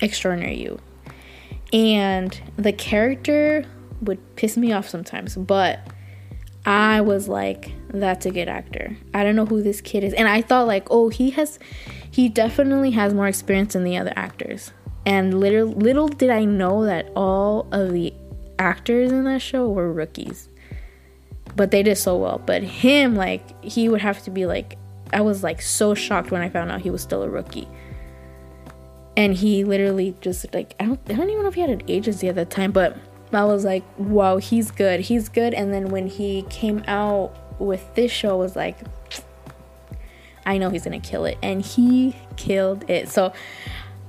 Extraordinary You. And the character would piss me off sometimes, but I was like, that's a good actor. I don't know who this kid is. And I thought like, oh, he definitely has more experience than the other actors. And little did I know that all of the actors in that show were rookies, but they did so well. But him, like, he would have to be like, I was like so shocked when I found out he was still a rookie, and he literally just like, I don't even know if he had an agency at that time, but I was like, wow, he's good. And then when he came out with this show, I was like, I know he's gonna kill it, and he killed it. So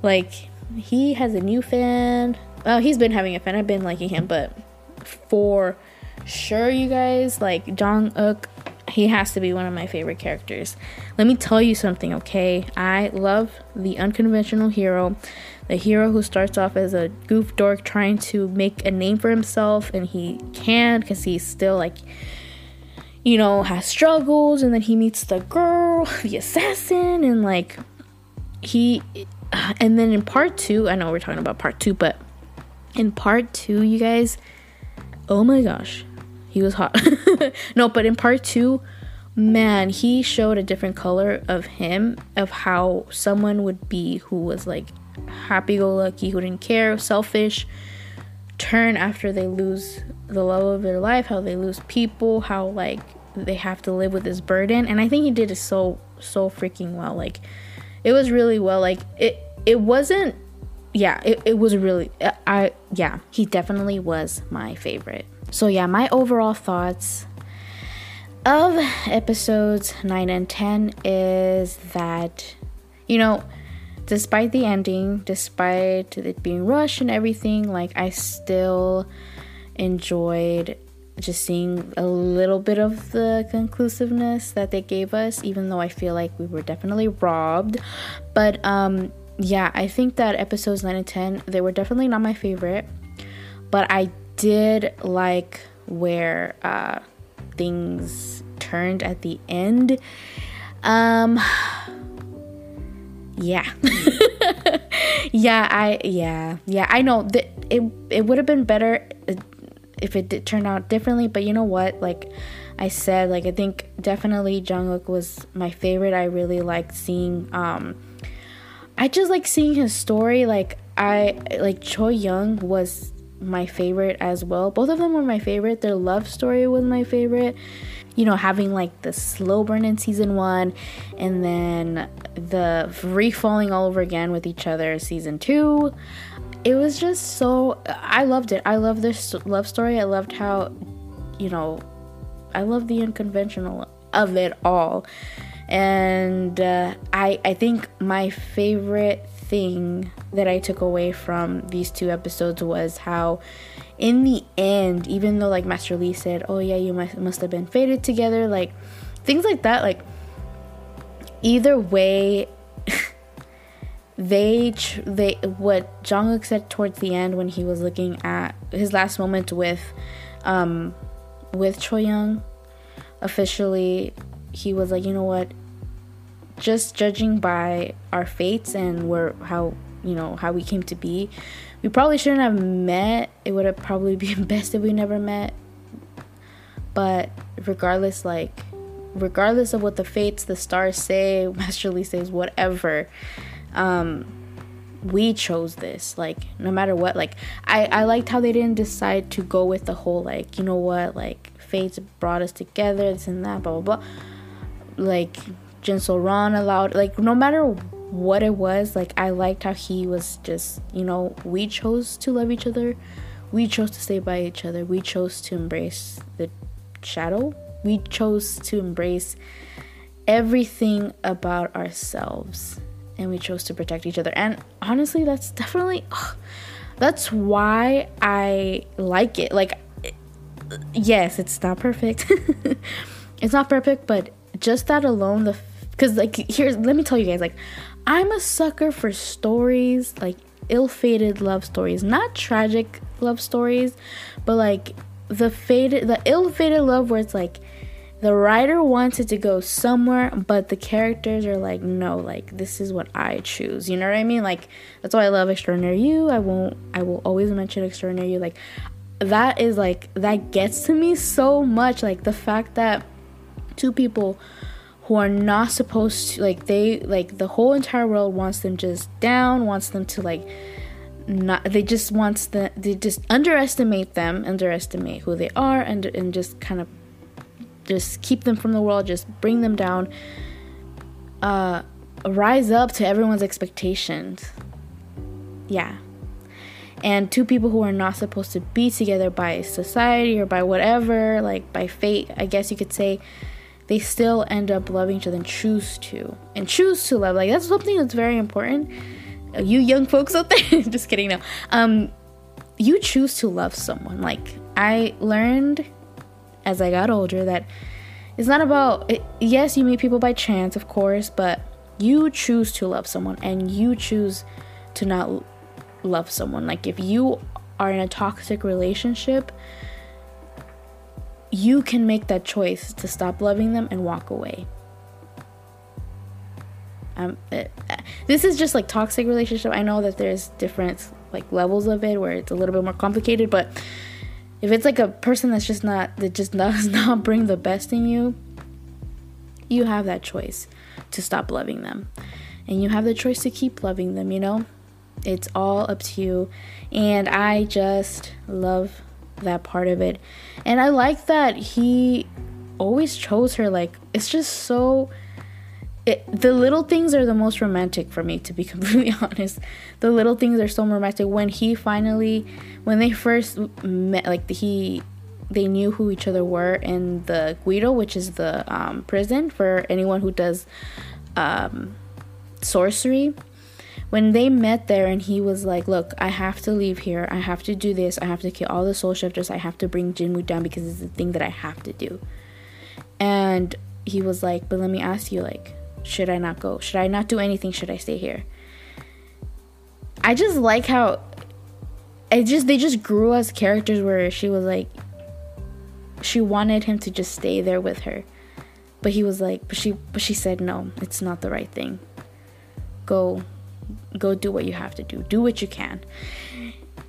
like, he has a new fan. Well, he's been having a fan. I've been liking him, but for sure, you guys, like, Jang Uk, he has to be one of my favorite characters. Let me tell you something, okay? I love the unconventional hero, the hero who starts off as a goof dork trying to make a name for himself, and he can because he's still, like, has struggles, and then he meets the girl, the assassin, and, like, and then in part 2, I know we're talking about part 2, but in part 2, you guys, oh my gosh, he was hot. No, but in part 2, man, he showed a different color of him, of how someone would be who was like happy-go-lucky, who didn't care, selfish, turn after they lose the love of their life, how they lose people, how like they have to live with this burden. And I think he did it so freaking well. Like, it was really well. Like, it wasn't yeah, it was really, he definitely was my favorite. So yeah, my overall thoughts of episodes 9 and 10 is that, you know, despite the ending, despite it being rushed and everything, like, I still enjoyed just seeing a little bit of the conclusiveness that they gave us, even though I feel like we were definitely robbed. But yeah, I think that episodes 9 and 10, they were definitely not my favorite, but I did like where things turned at the end. Yeah. I know that it would have been better if it did turn out differently, but you know what, like I said, like, I think definitely Jang Uk was my favorite. I really liked seeing I just like seeing his story. Like, I like Cho Yeong was my favorite as well. Both of them were my favorite. Their love story was my favorite. You know, having like the slow burn in season 1 and then the re-falling all over again with each other season 2. It was just so, I loved it. I loved this love story. I loved how, you know, I loved the unconventional of it all. And I think my favorite thing that I took away from these two episodes was how in the end, even though like Master Lee said, oh yeah, you must have been fated together, like things like that, like either way, they what Jang Uk said towards the end when he was looking at his last moment with Cho Yeong officially, he was like, you know what, just judging by our fates and how we came to be, we probably shouldn't have met. It would have probably been best if we never met, but regardless of what the fates, the stars say, Master Lee says, whatever, we chose this, like, no matter what. Like, I liked how they didn't decide to go with the whole, like, you know what, like, fates brought us together, this and that, blah blah blah. Like, Jin Seol-ran allowed, like, no matter what it was, like, I liked how he was just, you know, we chose to love each other, we chose to stay by each other, we chose to embrace the shadow, we chose to embrace everything about ourselves, and we chose to protect each other. And honestly, that's definitely that's why I like it. Like, yes, it's not perfect. It's not perfect, but just that alone, because like, here's, let me tell you guys, like, I'm a sucker for stories, like ill-fated love stories, not tragic love stories, but like the ill-fated love where it's like the writer wants it to go somewhere, but the characters are like, no, like, this is what I choose. You know what I mean? Like, that's why I love Extraordinary You. I will always mention Extraordinary You. Like, that is like, that gets to me so much. Like, the fact that two people who are not supposed to, like, they, like, the whole entire world wants them just down, wants them to, like, not, they just wants the, they just underestimate who they are, and just kind of just keep them from the world, just bring them down, rise up to everyone's expectations. Yeah. And two people who are not supposed to be together by society or by whatever, like by fate, I guess you could say, they still end up loving each other and choose to love. Like, that's something that's very important. You young folks out there, just kidding, no. You choose to love someone. Like, I learned as I got older that it's not about it. Yes, you meet people by chance, of course, but you choose to love someone, and you choose to not love someone. Like, if you are in a toxic relationship, you can make that choice to stop loving them and walk away. This is just like toxic relationship. I know that there's different like levels of it where it's a little bit more complicated, but if it's like a person that's just not, that just does not bring the best in you, you have that choice to stop loving them, and you have the choice to keep loving them. You know, it's all up to you. And I just love that part of it. And I like that he always chose her. Like, it's just so, the little things are the most romantic for me, to be completely honest. The little things are so romantic. When they first met, like they knew who each other were in the Guido, which is the prison for anyone who does sorcery. When they met there and he was like, look, I have to leave here. I have to do this. I have to kill all the soul shifters. I have to bring Jinmu down because it's the thing that I have to do. And he was like, but let me ask you, like, should I not go? Should I not do anything? Should I stay here? I just like how they just grew as characters where she was like, she wanted him to just stay there with her. But he was like, but she said, no, it's not the right thing. Go do what you have to do. Do what you can.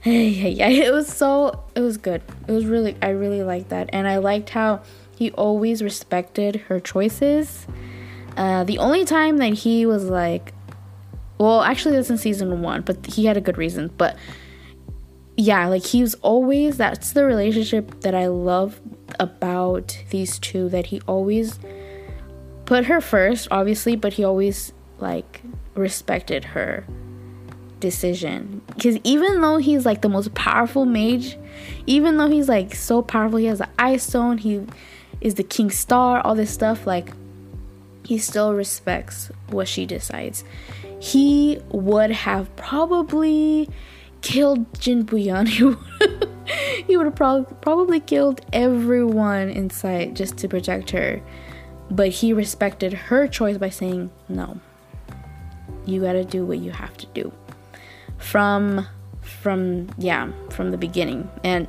Yeah, it was good. It was really, I really liked that. And I liked how he always respected her choices. The only time that he was like, well, actually that's in season 1, but he had a good reason. But yeah, like he was always, that's the relationship that I love about these two, that he always put her first, obviously, but he always like respected her decision. Because even though he's like the most powerful mage, even though he's like so powerful, he has the ice stone, he is the king star, all this stuff, like he still respects what she decides. He would have probably killed Jin Bu-yeon. He would have probably killed everyone in sight just to protect her, but he respected her choice by saying, no, you gotta do what you have to do from the beginning. And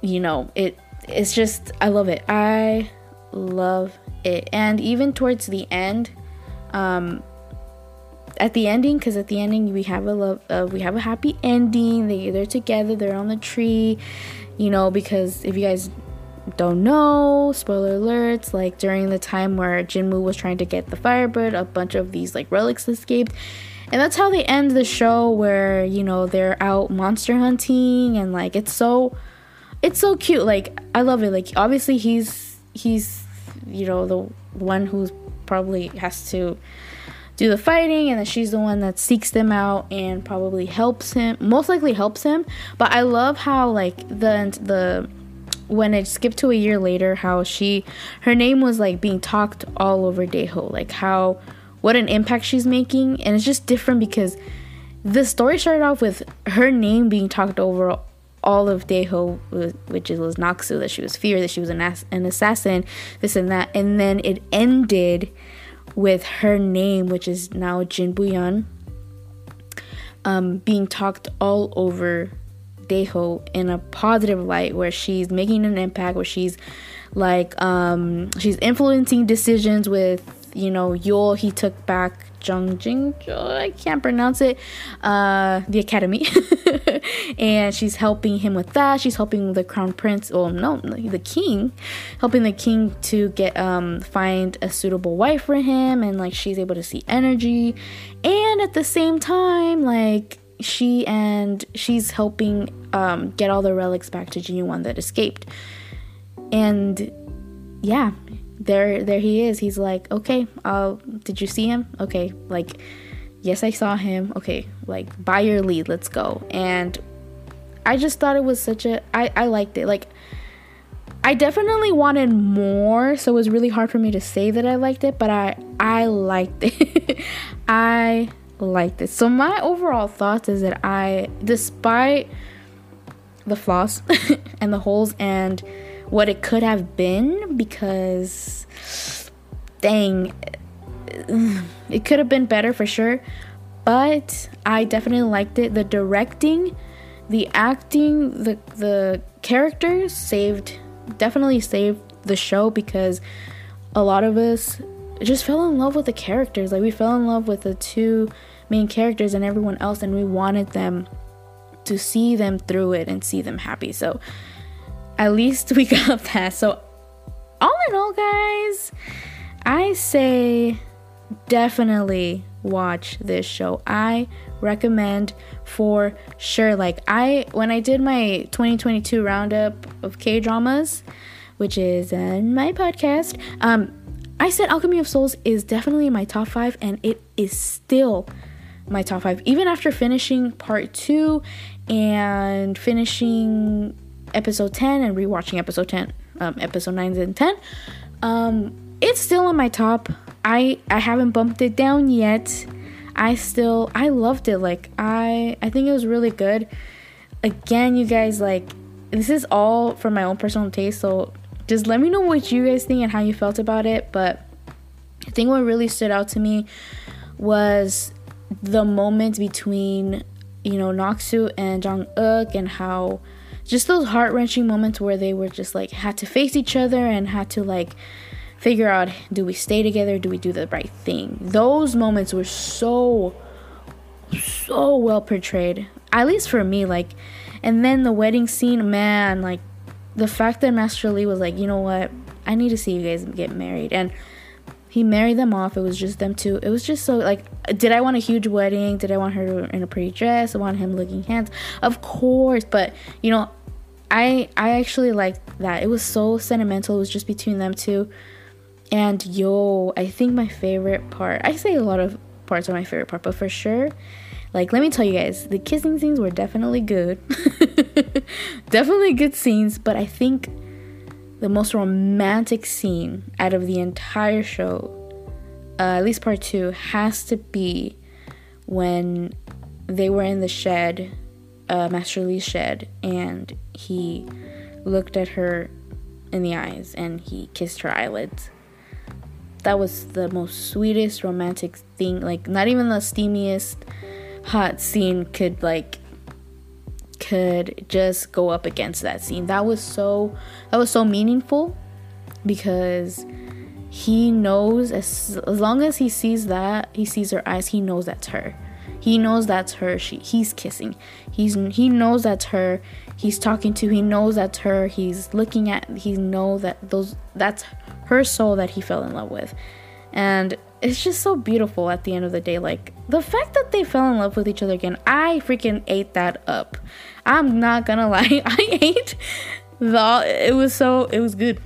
you know, it's just, I love it. And even towards the end, at the ending we have a happy ending. They're together, they're on the tree, you know, because if you guys don't know, spoiler alerts, like during the time where Jinmu was trying to get the Firebird, a bunch of these like relics escaped, and that's how they end the show, where, you know, they're out monster hunting, and like it's so cute. Like I love it. Like obviously he's you know, the one who's probably has to do the fighting, and then she's the one that seeks them out and probably most likely helps him. But I love how like the when it skipped to a year later, how her name was like being talked all over Daeho, like how, what an impact she's making. And it's just different because the story started off with her name being talked over all of Daeho, which was Naksu, that she was feared, that she was an assassin, this and that. And then it ended with her name, which is now Jin Bu-yeon, being talked all over Daeho in a positive light, where she's making an impact, where she's like she's influencing decisions with, you know, Yul. He took back Jeongjingak, I can't pronounce it, the academy. And she's helping him with that. She's helping the crown prince, helping the king to get find a suitable wife for him. And like she's able to see energy, and at the same time, like she's helping get all the relics back to Jinyu that escaped. And yeah, there he is. He's like, okay, did you see him? Okay, like, yes, I saw him. Okay, like, by your lead, let's go. And I just thought it was such a, I liked it. Like, I definitely wanted more, so it was really hard for me to say that I liked it, but I liked it. I liked it. So my overall thoughts is that I, despite the flaws and the holes and what it could have been, because dang, it could have been better for sure, but I definitely liked it. The directing, the acting, the characters definitely saved the show, because a lot of us just fell in love with the characters. Like we fell in love with the two main characters and everyone else, and we wanted them to see them through it and see them happy. So at least we got that. So all in all, guys, I say definitely watch this show. I recommend for sure. Like when I did my 2022 roundup of K-dramas, which is in my podcast, I said Alchemy of Souls is definitely my top 5, and it is still my top 5. Even after finishing part 2 and finishing episode 10 and rewatching episode 10, episode 9 and 10, it's still in my top. I haven't bumped it down yet. I loved it. Like, I think it was really good. Again, you guys, like, this is all from my own personal taste, so just let me know what you guys think and how you felt about it. But I think what really stood out to me was the moment between, you know, Naksu and Jang Uk, and how just those heart-wrenching moments where they were just like had to face each other and had to like figure out, do we stay together, do we do the right thing? Those moments were so well portrayed, at least for me. Like, and then the wedding scene, man, like the fact that Master Lee was like, you know what, I need to see you guys get married, and he married them off. It was just them two. It was just so, like, did I want a huge wedding? Did I want her in a pretty dress? I want him looking handsome, of course. But, you know, I actually liked that. It was so sentimental. It was just between them two. And yo, I think my favorite part, I say a lot of parts are my favorite part, but for sure, like, let me tell you guys, the kissing scenes were definitely good. Definitely good scenes. But I think the most romantic scene out of the entire show, at least part 2, has to be when they were in the shed, Master Lee's shed, and he looked at her in the eyes and he kissed her eyelids. That was the most sweetest romantic thing. Like, not even the steamiest hot scene could just go up against that scene. That was so meaningful, because he knows, as long as he sees that, he sees her eyes, he knows that's her. He knows that's her. He's kissing. He knows that's her. He's talking to. He knows that's her. He's looking at. He knows that that's her soul that he fell in love with, and it's just so beautiful. At the end of the day, like, the fact that they fell in love with each other again, I freaking ate that up. I'm not gonna lie, I ate the. It was good.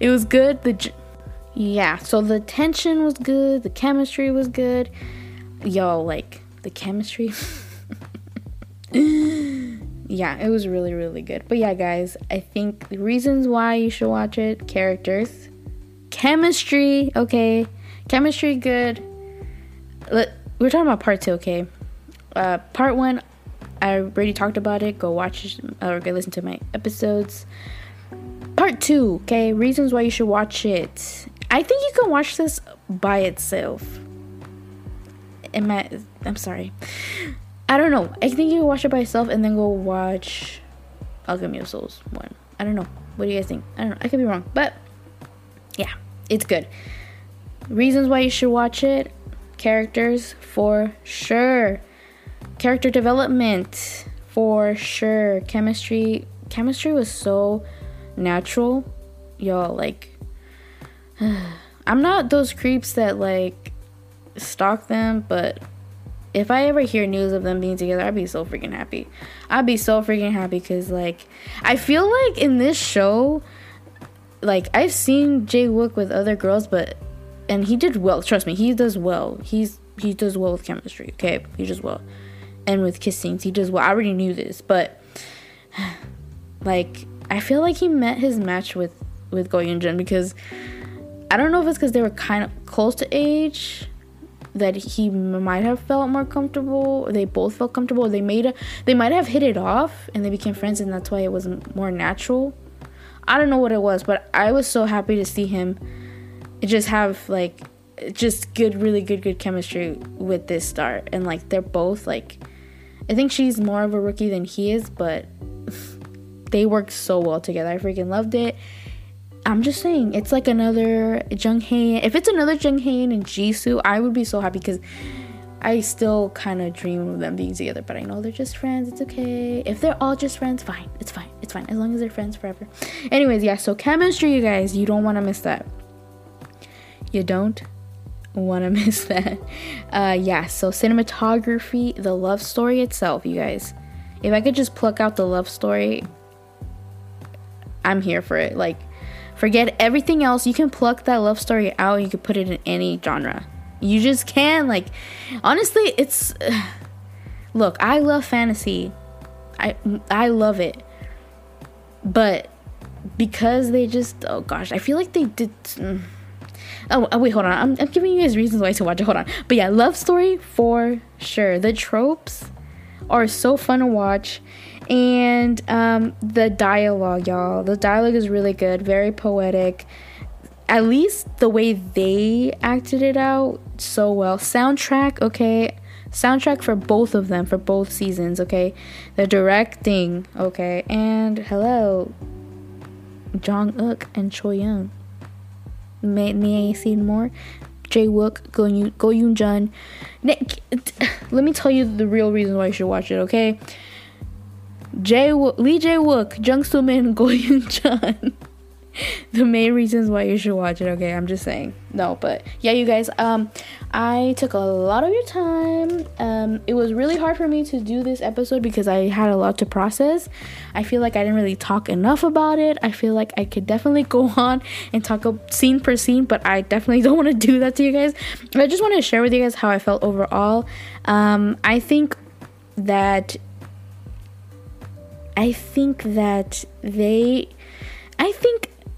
It was good. So the tension was good. The chemistry was good. Yo, like, the chemistry. Yeah, it was really, really good. But yeah, guys, I think the reasons why you should watch it: characters, chemistry, okay, chemistry good. We're talking about part 2, okay? Part 1, I already talked about it. Go watch or go listen to my episodes. Part 2, okay, reasons why you should watch it. I think you can watch this by itself. I'm sorry, I don't know. I think you can watch it by yourself and then go watch Alchemy of Souls 1. I don't know. What do you guys think? I don't know. I could be wrong. But yeah, it's good. Reasons why you should watch it. Characters, for sure. Character development, for sure. Chemistry was so natural. Y'all, like, I'm not those creeps that, like, stalk them, but if I ever hear news of them being together, I'd be so freaking happy. Because, like, I feel like in this show, like, I've seen Jae Wook with other girls, and he did well. Trust me, he does well. He does well with chemistry, okay? He does well. And with kissing, he does well. I already knew this, but, like, I feel like he met his match with Go Youn-jung, because I don't know if it's because they were kind of close to age that he might have felt more comfortable. They both felt comfortable. They might have hit it off and they became friends, and that's why it was more natural. I don't know what it was, but I was so happy to see him just have, like, just really good chemistry with this star. And, like, they're both, like, I think she's more of a rookie than he is, but they work so well together. I freaking loved it. I'm just saying, it's like another Jung Hae-in. If it's another Jung Hae-in and Jisoo, I would be so happy, because I still kind of dream of them being together. But I know they're just friends. It's okay. If they're all just friends, fine. It's fine. As long as they're friends forever. Anyways, yeah. So chemistry, you guys. You don't want to miss that. You don't want to miss that. Yeah. So cinematography, the love story itself, you guys. If I could just pluck out the love story, I'm here for it. Like, Forget everything else. You can pluck that love story out. You can put it in any genre. You just can. Like, honestly, it's... Look, I love fantasy. I love it. But because they just... Oh, gosh. I feel like they did... Oh, wait, hold on. I'm giving you guys reasons why to watch it. Hold on. But yeah, love story for sure. The tropes are so fun to watch. And the dialogue, y'all. The dialogue is really good. Very poetic. At least the way they acted it out so well. Soundtrack, okay. Soundtrack for both of them, for both seasons, okay. The directing, okay. And hello, Jang Uk and Cho Yeong. May I see more? Jae Wook, Go Youn-jung. Let me tell you the real reason why you should watch it, okay? Lee Jae Wook, Jung So-min, Go Youn-jung. The main reasons why you should watch it, okay? I'm just saying. No, but yeah, you guys, I took a lot of your time. It was really hard for me to do this episode because I had a lot to process. I feel like I didn't really talk enough about it. I feel like I could definitely go on and talk scene per scene, but I definitely don't want to do that to you guys. I just want to share with you guys how I felt overall. I think that I think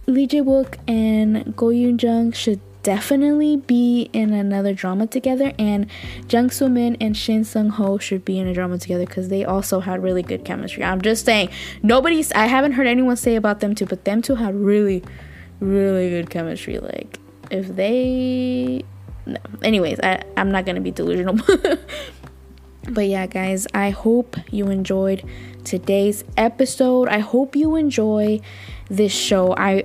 Lee Jae Wook and Go Youn-jung should definitely be in another drama together, and Jung So-min and Shin Seung-ho should be in a drama together because they also had really good chemistry. I'm just saying, I haven't heard anyone say about them two, but them two had really, really good chemistry. Like, if they... No. Anyways, I'm not going to be delusional. But yeah, guys, I hope you enjoyed today's episode. I hope you enjoy this show. Y'all, I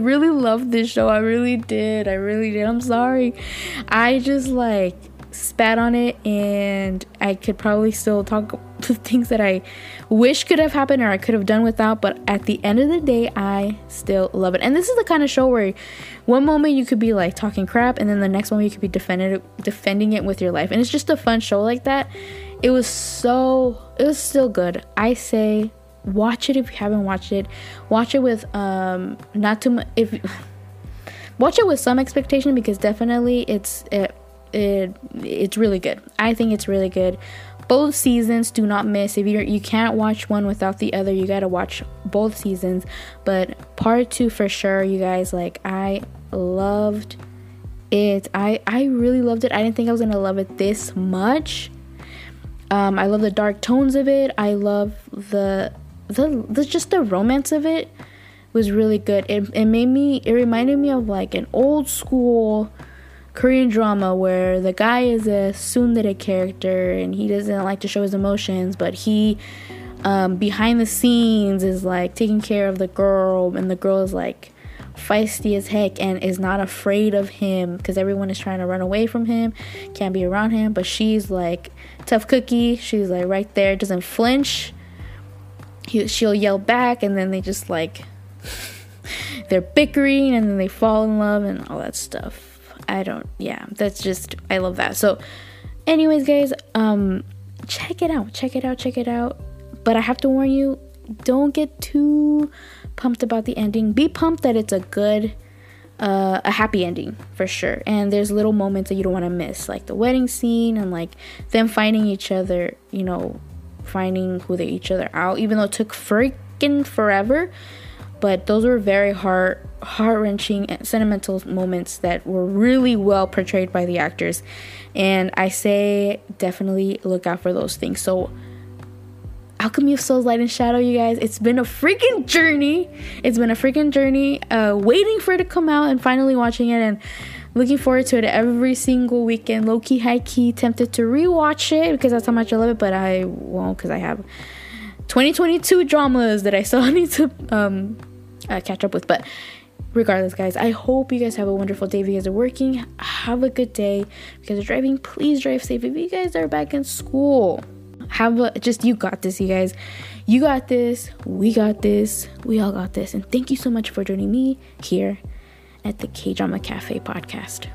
really loved this show. I really did. I'm sorry. I just spat on it, and I could probably still talk to things that I wish could have happened or I could have done without, but at the end of the day, I still love it. And this is the kind of show where one moment you could be talking crap, and then the next moment you could be defending it with your life, and it's just a fun show like that. It was still good. I say watch it if you haven't watched it. Watch it with watch it with some expectation, because definitely it's really good. I think it's really good. Both seasons, do not miss. If you can't watch one without the other, you gotta watch both seasons. But part two for sure, you guys. I loved it. I really loved it. I didn't think I was gonna love it this much. I love the dark tones of it. I love the romance of it was really good. It reminded me of an old school Korean drama where the guy is a tsundere character and he doesn't like to show his emotions, but he behind the scenes is taking care of the girl, and the girl is feisty as heck and is not afraid of him because everyone is trying to run away from him, can't be around him, but she's tough cookie. She's right there, doesn't flinch. She'll yell back, and then they just they're bickering, and then they fall in love and all that stuff. I love that. So anyways, guys, check it out. But I have to warn you, don't get too pumped about the ending. Be pumped that it's a good a happy ending for sure, and there's little moments that you don't want to miss, the wedding scene and them finding each other, finding who they each other out, even though it took freaking forever. But those were very heart-wrenching and sentimental moments that were really well portrayed by the actors. And I say definitely look out for those things. So Alchemy of Souls, Light and Shadow, you guys, it's been a freaking journey. Waiting for it to come out and finally watching it and looking forward to it every single weekend. Low-key, high-key, tempted to rewatch it because that's how much I love it, but I won't because I have 2022 dramas that I still need to catch up with. But regardless, guys, I hope you guys have a wonderful day. If you guys are working, have a good day. If you guys are driving, please drive safe. If you guys are back in school, you got this, you guys. You got this. We got this. We all got this. And thank you so much for joining me here at the K-drama Cafe podcast.